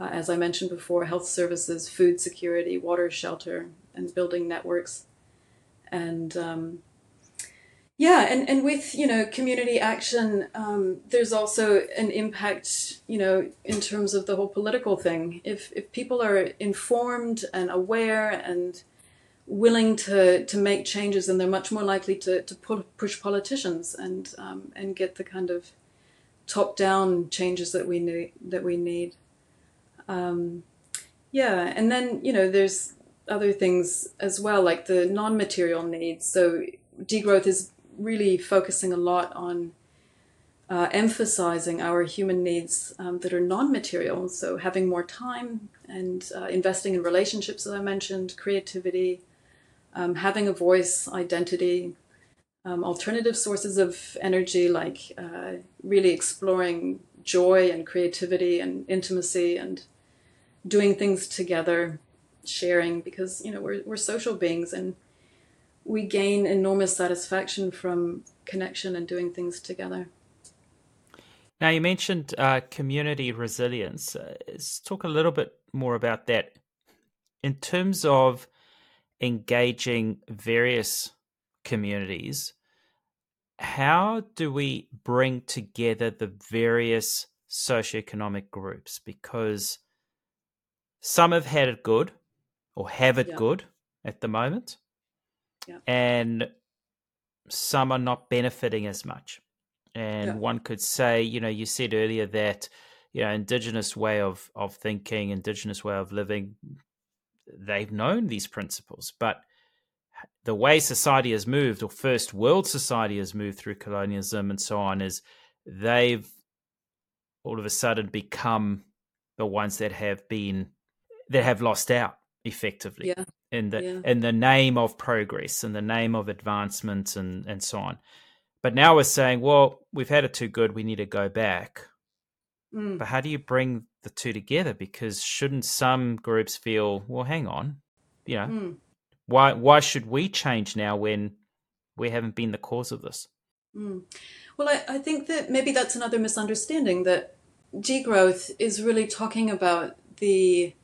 As I mentioned before, health services, food security, water, shelter, and building networks. And and with, you know, community action, there's also an impact, you know, in terms of the whole political thing. If people are informed and aware and willing to make changes, and they're much more likely to push politicians and get the kind of top-down changes that we need. And then, you know, there's other things as well, like the non-material needs. So degrowth is really focusing a lot on emphasizing our human needs that are non-material. So having more time and investing in relationships, as I mentioned, creativity. Having a voice, identity, alternative sources of energy, like really exploring joy and creativity and intimacy and doing things together, sharing, because, you know, we're social beings and we gain enormous satisfaction from connection and doing things together. Now, you mentioned community resilience. Let's talk a little bit more about that in terms of engaging various communities. How do we bring together the various socioeconomic groups? Because some have had it good or have it good at the moment, and some are not benefiting as much. And one could say, you know, you said earlier that, you know, Indigenous way of thinking, Indigenous way of living, they've known these principles, but the way society has moved, or first world society has moved through colonialism and so on, is they've all of a sudden become the ones that have lost out effectively in the name of progress, in the name of advancement and so on. But now we're saying, well, we've had it too good, we need to go back. But how do you bring the two together? Because shouldn't some groups feel, well, hang on, you know, why should we change now when we haven't been the cause of this? Well, I think that maybe that's another misunderstanding, that degrowth is really talking about the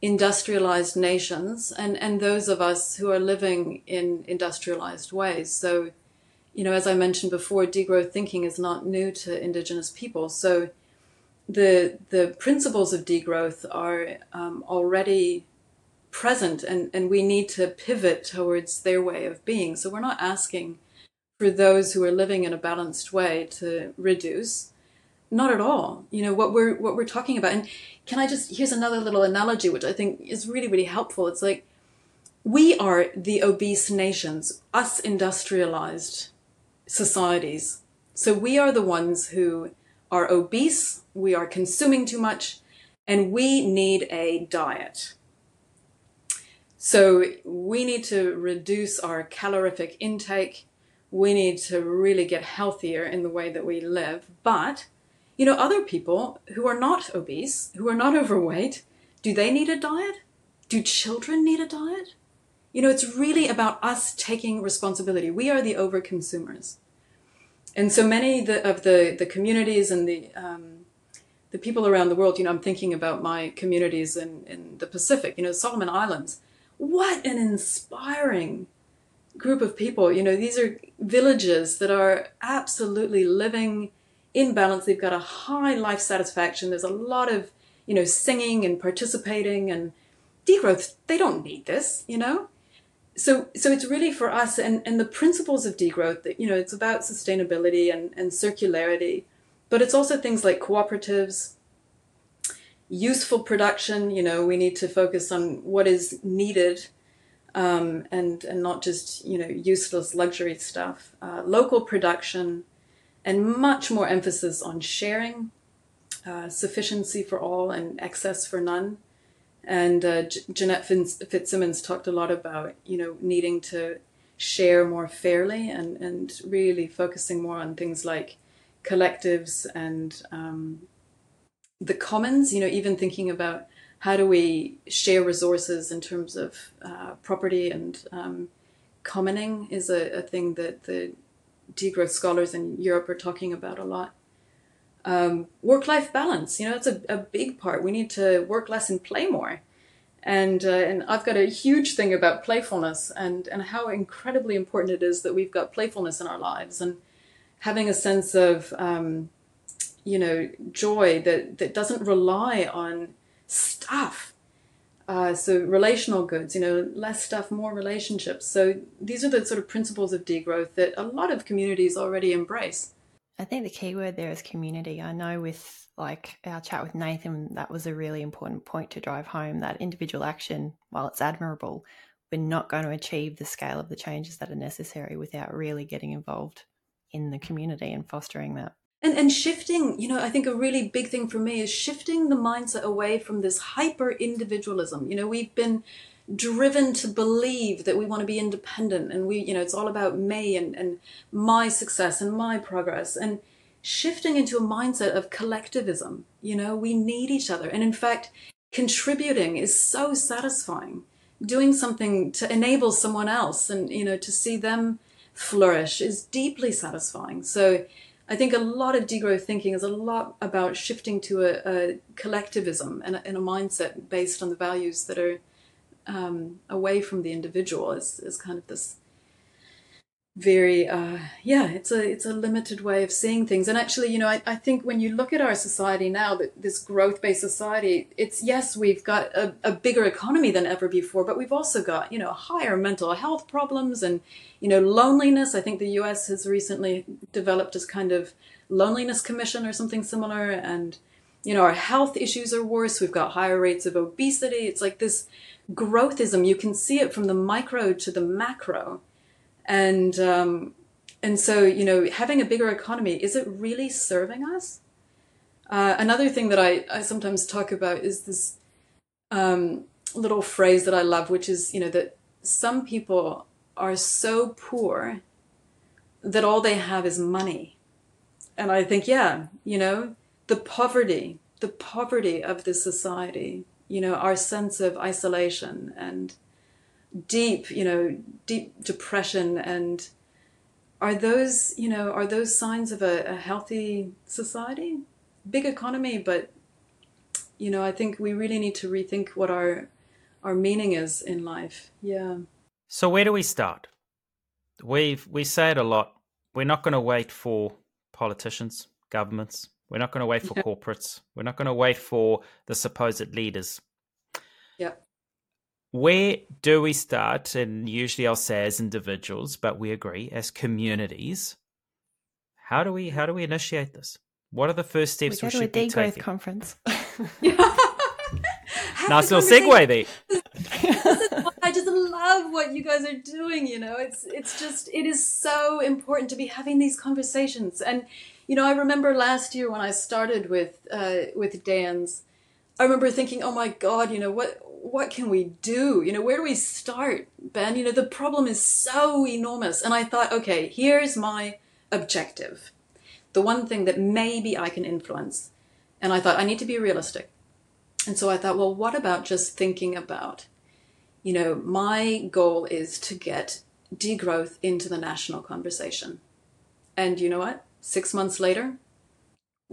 industrialized nations and those of us who are living in industrialized ways. So, you know, as I mentioned before, degrowth thinking is not new to Indigenous people. So the principles of degrowth are already present, and we need to pivot towards their way of being. So we're not asking for those who are living in a balanced way to reduce, not at all. You know, what we're talking about. And here's another little analogy, which I think is really, really helpful. It's like, we are the obese nations, us industrialized societies. So we are the ones who are obese, we are consuming too much, and we need a diet. So we need to reduce our calorific intake. We need to really get healthier in the way that we live. But, you know, other people who are not obese, who are not overweight, do they need a diet? Do children need a diet? You know, it's really about us taking responsibility. We are the overconsumers. And so many of the communities and the people around the world, you know, I'm thinking about my communities in the Pacific, you know, Solomon Islands. What an inspiring group of people. You know, these are villagers that are absolutely living in balance. They've got a high life satisfaction. There's a lot of, you know, singing and participating, and degrowth, they don't need this, you know. So it's really for us, and the principles of degrowth, that, you know, it's about sustainability and circularity, but it's also things like cooperatives, useful production. You know, we need to focus on what is needed, and not just, you know, useless luxury stuff, local production, and much more emphasis on sharing, sufficiency for all and excess for none. And Jeanette Fitzsimmons talked a lot about, you know, needing to share more fairly, and really focusing more on things like collectives and the commons, you know, even thinking about how do we share resources in terms of property, and commoning is a thing that the degrowth scholars in Europe are talking about a lot. Work-life balance, you know, that's a big part. We need to work less and play more. And I've got a huge thing about playfulness, and how incredibly important it is that we've got playfulness in our lives, and having a sense of, you know, joy that doesn't rely on stuff. So relational goods, you know, less stuff, more relationships. So these are the sort of principles of degrowth that a lot of communities already embrace. I think the key word there is community. I know with like our chat with Nathan, that was a really important point to drive home, that individual action, while it's admirable, we're not going to achieve the scale of the changes that are necessary without really getting involved in the community and fostering that. And shifting, you know, I think a really big thing for me is shifting the mindset away from this hyper individualism. You know, we've been driven to believe that we want to be independent, and we, you know, it's all about me and my success and my progress, and shifting into a mindset of collectivism. You know, we need each other. And in fact, contributing is so satisfying. Doing something to enable someone else and, you know, to see them flourish is deeply satisfying. So I think a lot of degrowth thinking is a lot about shifting to a collectivism and a mindset based on the values that are away from the individual is kind of this very it's a limited way of seeing things. And actually, you know, I think when you look at our society now, that this growth-based society, it's, yes, we've got a bigger economy than ever before, but we've also got, you know, higher mental health problems and, you know, loneliness. I think the US has recently developed this kind of loneliness commission or something similar, and, you know, our health issues are worse. We've got higher rates of obesity. It's like this growthism. You can see it from the micro to the macro. And so, you know, having a bigger economy, is it really serving us? Another thing that I sometimes talk about is this little phrase that I love, which is, you know, that some people are so poor that all they have is money. And I think, yeah, you know, the poverty of this society, you know, our sense of isolation and deep depression, and are those signs of a healthy society? Big economy, but, you know, I think we really need to rethink what our meaning is in life. Yeah. So where do we start? We say it a lot. We're not going to wait for politicians, governments. We're not going to wait for corporates. We're not going to wait for the supposed leaders. Yeah. Where do we start? And usually I'll say as individuals, but we agree as communities. How do we initiate this? What are the first steps we should be taking? We go to a degrowth conference. Nice little segue there. I just love what you guys are doing. You know, it's just, it is so important to be having these conversations. And, you know, I remember last year when I started with Dan's, I remember thinking, oh my God, you know, what can we do? You know, where do we start, Ben? You know, the problem is so enormous. And I thought, okay, here's my objective. The one thing that maybe I can influence. And I thought, I need to be realistic. And so I thought, well, what about just thinking about, you know, my goal is to get degrowth into the national conversation. And you know what? 6 months later,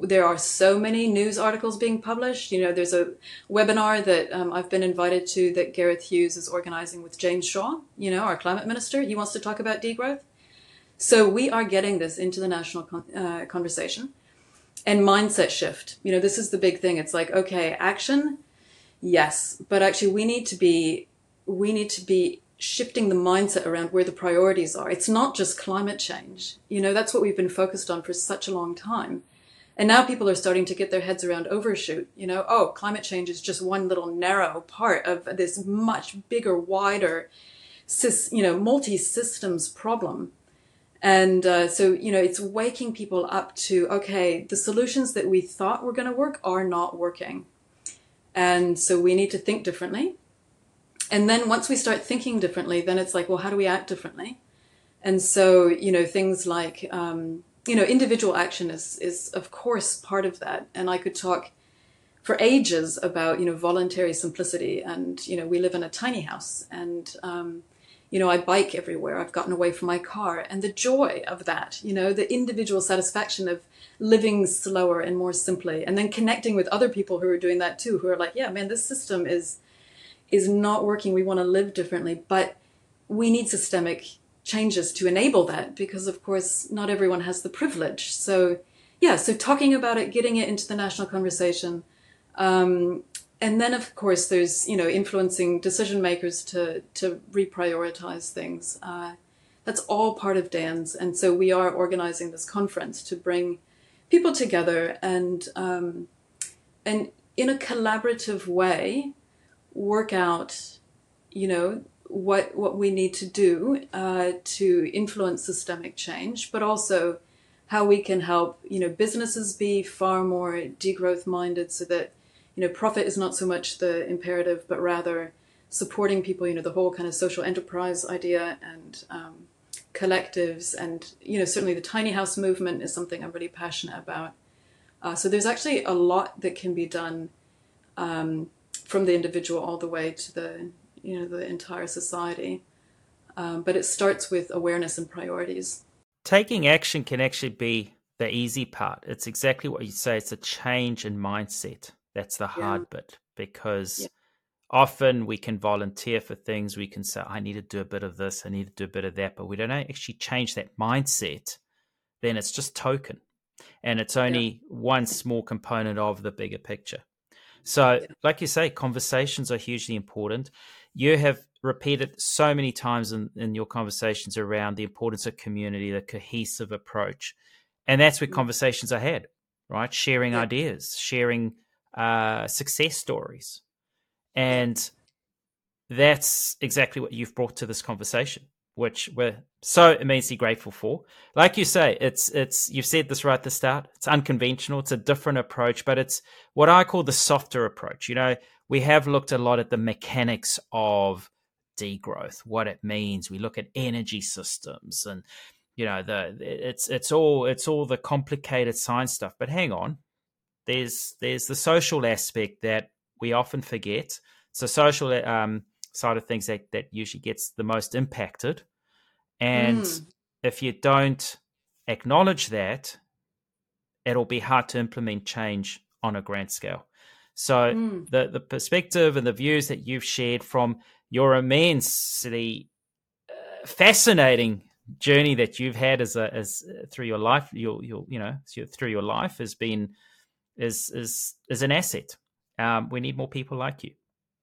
there are so many news articles being published. You know, there's a webinar that I've been invited to that Gareth Hughes is organizing with James Shaw, you know, our climate minister. He wants to talk about degrowth. So we are getting this into the national conversation. And mindset shift. You know, this is the big thing. It's like, okay, action, yes. But actually we need to be shifting the mindset around where the priorities are. It's not just climate change. You know, that's what we've been focused on for such a long time. And now people are starting to get their heads around overshoot. You know, oh, climate change is just one little narrow part of this much bigger, wider, you know, multi-systems problem. And so, you know, it's waking people up to, okay, the solutions that we thought were going to work are not working. And so we need to think differently. And then once we start thinking differently, then it's like, well, how do we act differently? And so, you know, things like, you know, individual action is of course part of that. And I could talk for ages about, you know, voluntary simplicity. And, you know, we live in a tiny house and, you know, I bike everywhere. I've gotten away from my car, and the joy of that, you know, the individual satisfaction of living slower and more simply, and then connecting with other people who are doing that too, who are like, yeah, man, this system is not working. We want to live differently, but we need systemic changes to enable that because, of course, not everyone has the privilege. So, yeah, so talking about it, getting it into the national conversation. And then, of course, there's, you know, influencing decision makers to reprioritize things. That's all part of Dan's. And so we are organizing this conference to bring people together and in a collaborative way, work out, you know, what we need to do to influence systemic change, but also how we can help, you know, businesses be far more degrowth minded so that, you know, profit is not so much the imperative, but rather supporting people, you know, the whole kind of social enterprise idea and collectives. And, you know, certainly the tiny house movement is something I'm really passionate about. So there's actually a lot that can be done from the individual all the way to the, you know, the entire society. But it starts with awareness and priorities. Taking action can actually be the easy part. It's exactly what you say. It's a change in mindset. That's the hard bit, because often we can volunteer for things. We can say, I need to do a bit of this. I need to do a bit of that. But we don't actually change that mindset. Then it's just token. And it's only one small component of the bigger picture. So like you say, conversations are hugely important. You have repeated so many times in your conversations around the importance of community, the cohesive approach. And that's where conversations are had, right? Sharing ideas, sharing success stories. And that's exactly what you've brought to this conversation, which we're so immensely grateful for. Like you say, it's you've said this right at the start, it's unconventional, it's a different approach, but it's what I call the softer approach. You know, we have looked a lot at the mechanics of degrowth, what it means. We look at energy systems and, you know, it's all the complicated science stuff. But hang on. There's the social aspect that we often forget. It's the social side of things that usually gets the most impacted. And if you don't acknowledge that, it'll be hard to implement change on a grand scale. So the perspective and the views that you've shared from your immensely fascinating journey that you've had as through your life, through your life has been is an asset. We need more people like you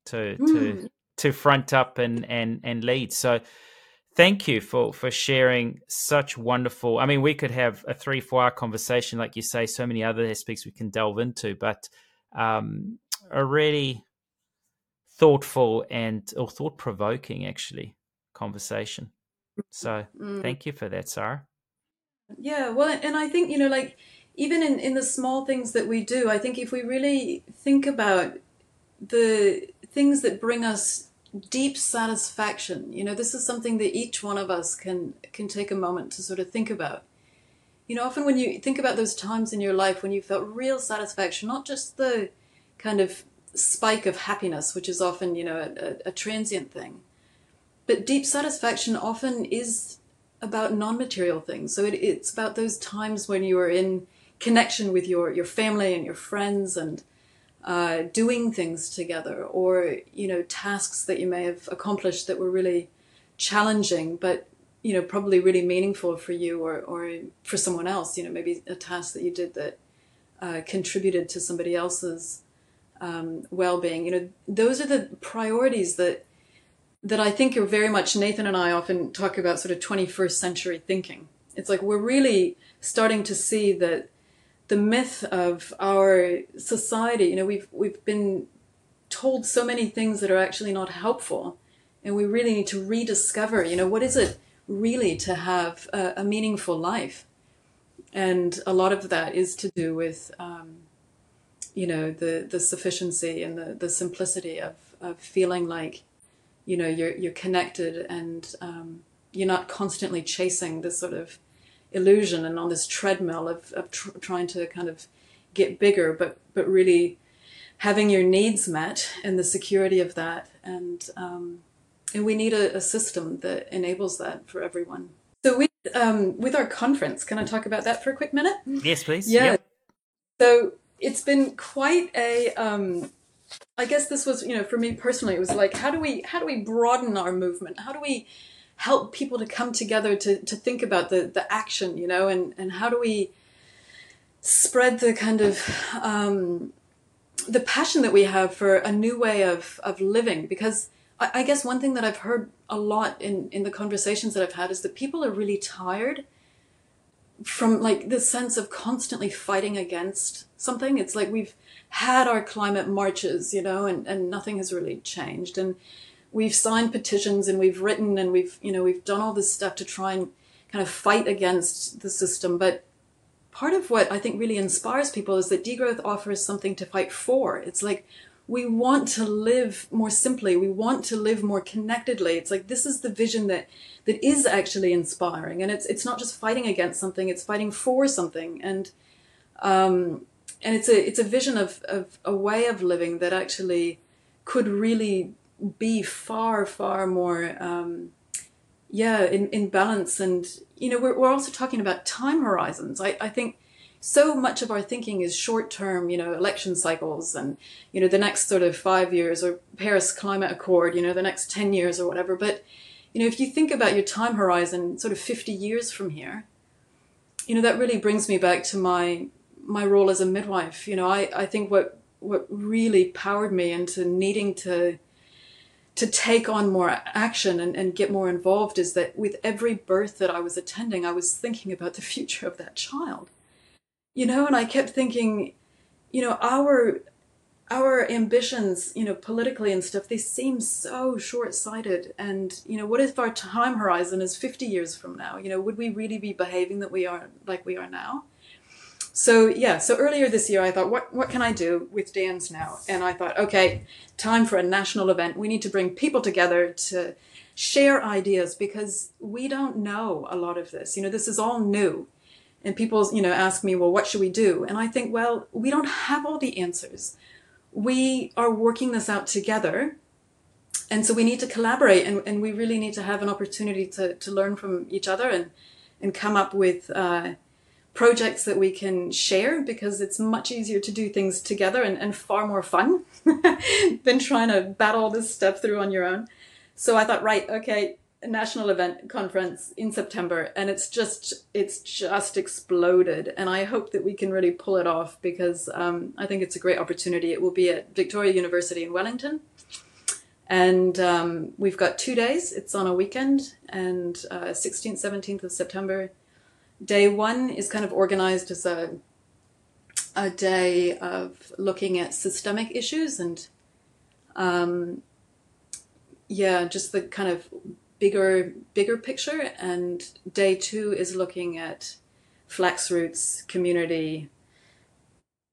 to front up and lead. So thank you for sharing such wonderful, I mean, we could have a 3-4 hour conversation, like you say, so many other aspects we can delve into, but a really thoughtful or thought provoking actually conversation. So thank you for that, Sahra. Yeah. Well, and I think, you know, like, even in the small things that we do, I think if we really think about the things that bring us deep satisfaction, you know, this is something that each one of us can take a moment to sort of think about. You know, often when you think about those times in your life when you felt real satisfaction, not just the kind of spike of happiness, which is often, you know, a transient thing, but deep satisfaction often is about non-material things. So it's about those times when you are in connection with your family and your friends, and doing things together, or, you know, tasks that you may have accomplished that were really challenging, but, you know, probably really meaningful for you or for someone else, you know, maybe a task that you did that contributed to somebody else's well-being. You know, those are the priorities that I think are very much, Nathan and I often talk about sort of 21st century thinking. It's like we're really starting to see that the myth of our society, you know, we've been told so many things that are actually not helpful, and we really need to rediscover, you know, what is it really to have a meaningful life? And a lot of that is to do with, you know, the sufficiency and the simplicity of feeling like, you know, you're connected, and you're not constantly chasing this sort of illusion and on this treadmill of trying to kind of get bigger, but really having your needs met and the security of that. And we need a system that enables that for everyone. So with our conference, can I talk about that for a quick minute? Yes, please. Yeah. Yep. So it's been quite a, I guess this was, you know, for me personally, it was like, how do we broaden our movement? How do we help people to come together to think about the action, you know, and how do we spread the kind of the passion that we have for a new way of living? Because I guess one thing that I've heard a lot in the conversations that I've had is that people are really tired from like the sense of constantly fighting against something. It's like we've had our climate marches, you know, and nothing has really changed. And we've signed petitions and we've written and we've, you know, we've done all this stuff to try and kind of fight against the system. But part of what I think really inspires people is that degrowth offers something to fight for. It's like, we want to live more simply. We want to live more connectedly. It's like this is the vision that is actually inspiring, and it's not just fighting against something; it's fighting for something, and it's a vision of a way of living that actually could really be far more in balance. And you know, we're also talking about time horizons. I think. So much of our thinking is short-term, you know, election cycles and, you know, the next sort of 5 years or Paris Climate Accord, you know, the next 10 years or whatever. But, you know, if you think about your time horizon sort of 50 years from here, you know, that really brings me back to my role as a midwife. You know, I think what really powered me into needing to take on more action and get more involved is that with every birth that I was attending, I was thinking about the future of that child. You know, and I kept thinking, you know, our ambitions, you know, politically and stuff, they seem so short-sighted. And, you know, what if our time horizon is 50 years from now? You know, would we really be behaving that we are like we are now? So, yeah, so earlier this year, I thought, what can I do with Dan's Now? And I thought, okay, time for a national event. We need to bring people together to share ideas because we don't know a lot of this. You know, this is all new. And people, you know, ask me, well, what should we do? And I think, well, we don't have all the answers. We are working this out together. And so we need to collaborate and we really need to have an opportunity to learn from each other and come up with projects that we can share because it's much easier to do things together and far more fun than trying to battle this stuff through on your own. So I thought, right, okay. National event conference in September, and it's just exploded, and I hope that we can really pull it off because I think it's a great opportunity. It will be at Victoria University in Wellington, and we've got 2 days. It's on a weekend, and 16th, 17th of September. Day one is kind of organized as a day of looking at systemic issues and just the kind of bigger picture, and day two is looking at flax roots community,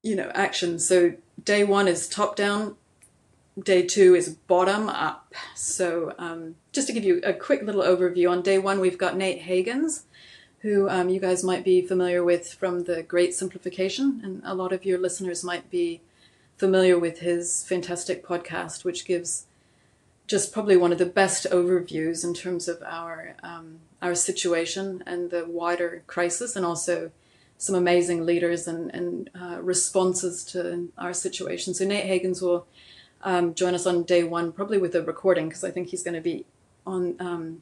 you know, action. So day one is top down, day two is bottom up. So just to give you a quick little overview, on day one we've got Nate Hagens, who you guys might be familiar with from The Great Simplification, and a lot of your listeners might be familiar with his fantastic podcast, which gives just probably one of the best overviews in terms of our situation and the wider crisis, and also some amazing leaders and responses to our situation. So Nate Hagens will join us on day one, probably with a recording, because I think he's going to be on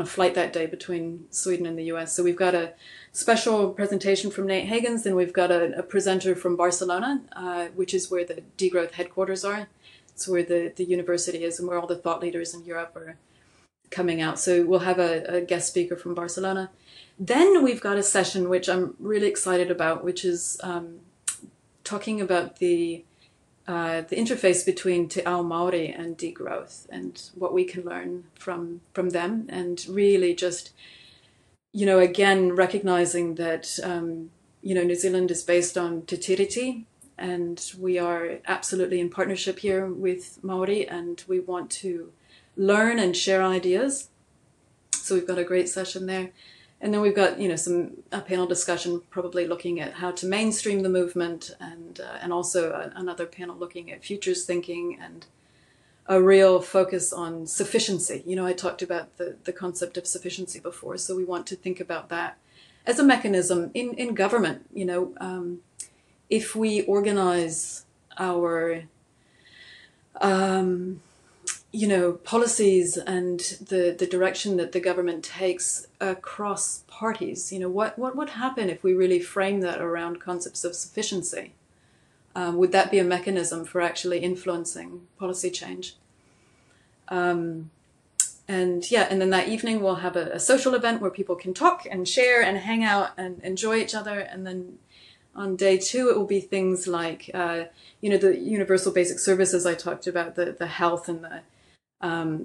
a flight that day between Sweden and the US. So we've got a special presentation from Nate Hagens, and we've got a presenter from Barcelona, which is where the Degrowth headquarters are. It's where the university is and where all the thought leaders in Europe are coming out. So we'll have a guest speaker from Barcelona. Then we've got a session which I'm really excited about, which is talking about the interface between Te Ao Māori and degrowth and what we can learn from them, and really just, you know, again, recognizing that, you know, New Zealand is based on te tiriti, and we are absolutely in partnership here with Māori, and we want to learn and share ideas. So we've got a great session there. And then we've got, you know, a panel discussion probably looking at how to mainstream the movement, and also another panel looking at futures thinking and a real focus on sufficiency. You know, I talked about the concept of sufficiency before, so we want to think about that as a mechanism in government. You know, if we organize our you know, policies and the direction that the government takes across parties, you know, what would happen if we really frame that around concepts of sufficiency? Would that be a mechanism for actually influencing policy change? And yeah, and then that evening we'll have a social event where people can talk and share and hang out and enjoy each other. And then on day two, it will be things like, you know, the universal basic services I talked about, the health and the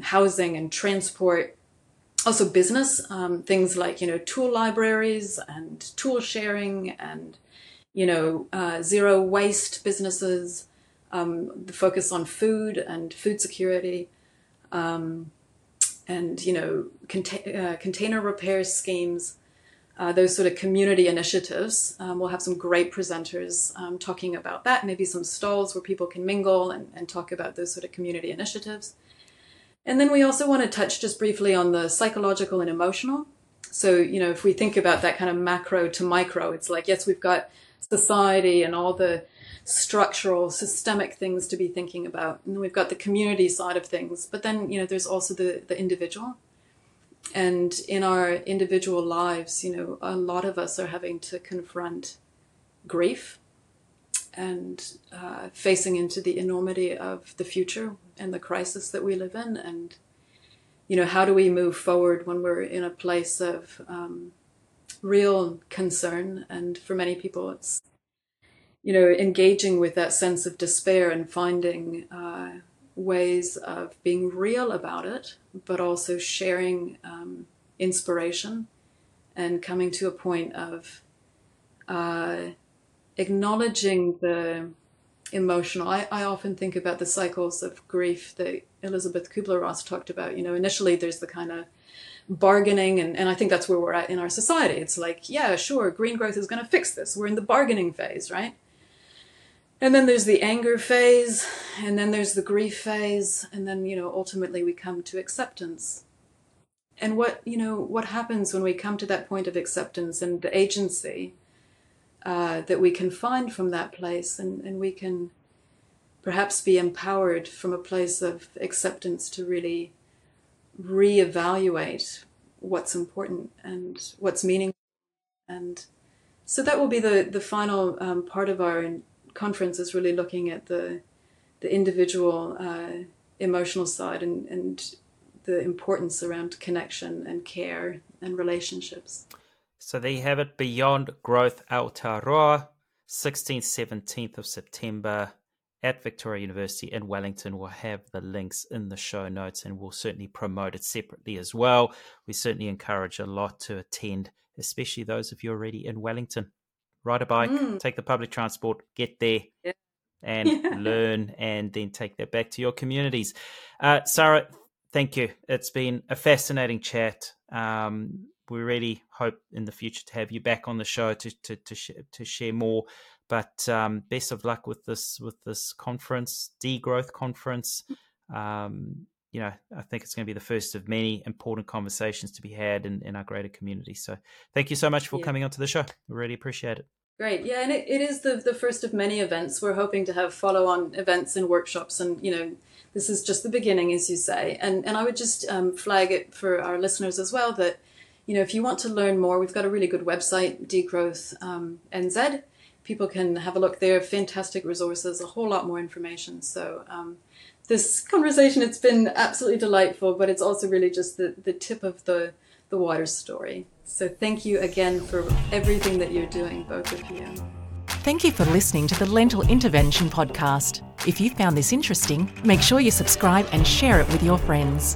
housing and transport, also business, things like, you know, tool libraries and tool sharing and, you know, zero waste businesses, the focus on food and food security, and, you know, container repair schemes, those sort of community initiatives. We'll have some great presenters talking about that, maybe some stalls where people can mingle and talk about those sort of community initiatives. And then we also want to touch just briefly on the psychological and emotional. So, you know, if we think about that kind of macro to micro, it's like, yes, we've got society and all the structural, systemic things to be thinking about. And then we've got the community side of things. But then, you know, there's also the individual. And in our individual lives, you know, a lot of us are having to confront grief and facing into the enormity of the future and the crisis that we live in. And, you know, how do we move forward when we're in a place of real concern? And for many people, it's, you know, engaging with that sense of despair and finding ways of being real about it, but also sharing inspiration and coming to a point of acknowledging the emotional. I often think about the cycles of grief that Elizabeth Kubler-Ross talked about. You know, initially there's the kind of bargaining, and I think that's where we're at in our society. It's like, yeah, sure, green growth is going to fix this. We're in the bargaining phase, right? And then there's the anger phase, and then there's the grief phase, and then, you know, ultimately we come to acceptance. And what, you know, what happens when we come to that point of acceptance and the agency that we can find from that place, and we can perhaps be empowered from a place of acceptance to really reevaluate what's important and what's meaningful. And so that will be the final part of our conference, is really looking at the individual emotional side and the importance around connection and care and relationships. So there you have it, Beyond Growth Aotearoa, 16th, 17th of September at Victoria University in Wellington. We'll have the links in the show notes, and we'll certainly promote it separately as well. We certainly encourage a lot to attend, especially those if you're already in Wellington. Ride a bike, take the public transport, get there, and learn, and then take that back to your communities. Sahra, thank you. It's been a fascinating chat. We really hope in the future to have you back on the show to share more. But best of luck with this conference, Degrowth Conference. you know, I think it's going to be the first of many important conversations to be had in our greater community. So thank you so much for coming onto the show. We really appreciate it. Great. Yeah. And it is the first of many events. We're hoping to have follow-on events and workshops. And, you know, this is just the beginning, as you say. And I would just flag it for our listeners as well that, you know, if you want to learn more, we've got a really good website, Degrowth NZ. People can have a look there. Fantastic resources, a whole lot more information. So this conversation, it's been absolutely delightful, but it's also really just the tip of the water story. So thank you again for everything that you're doing, both of you. Thank you for listening to the Lentor Intervention Podcast. If you found this interesting, make sure you subscribe and share it with your friends.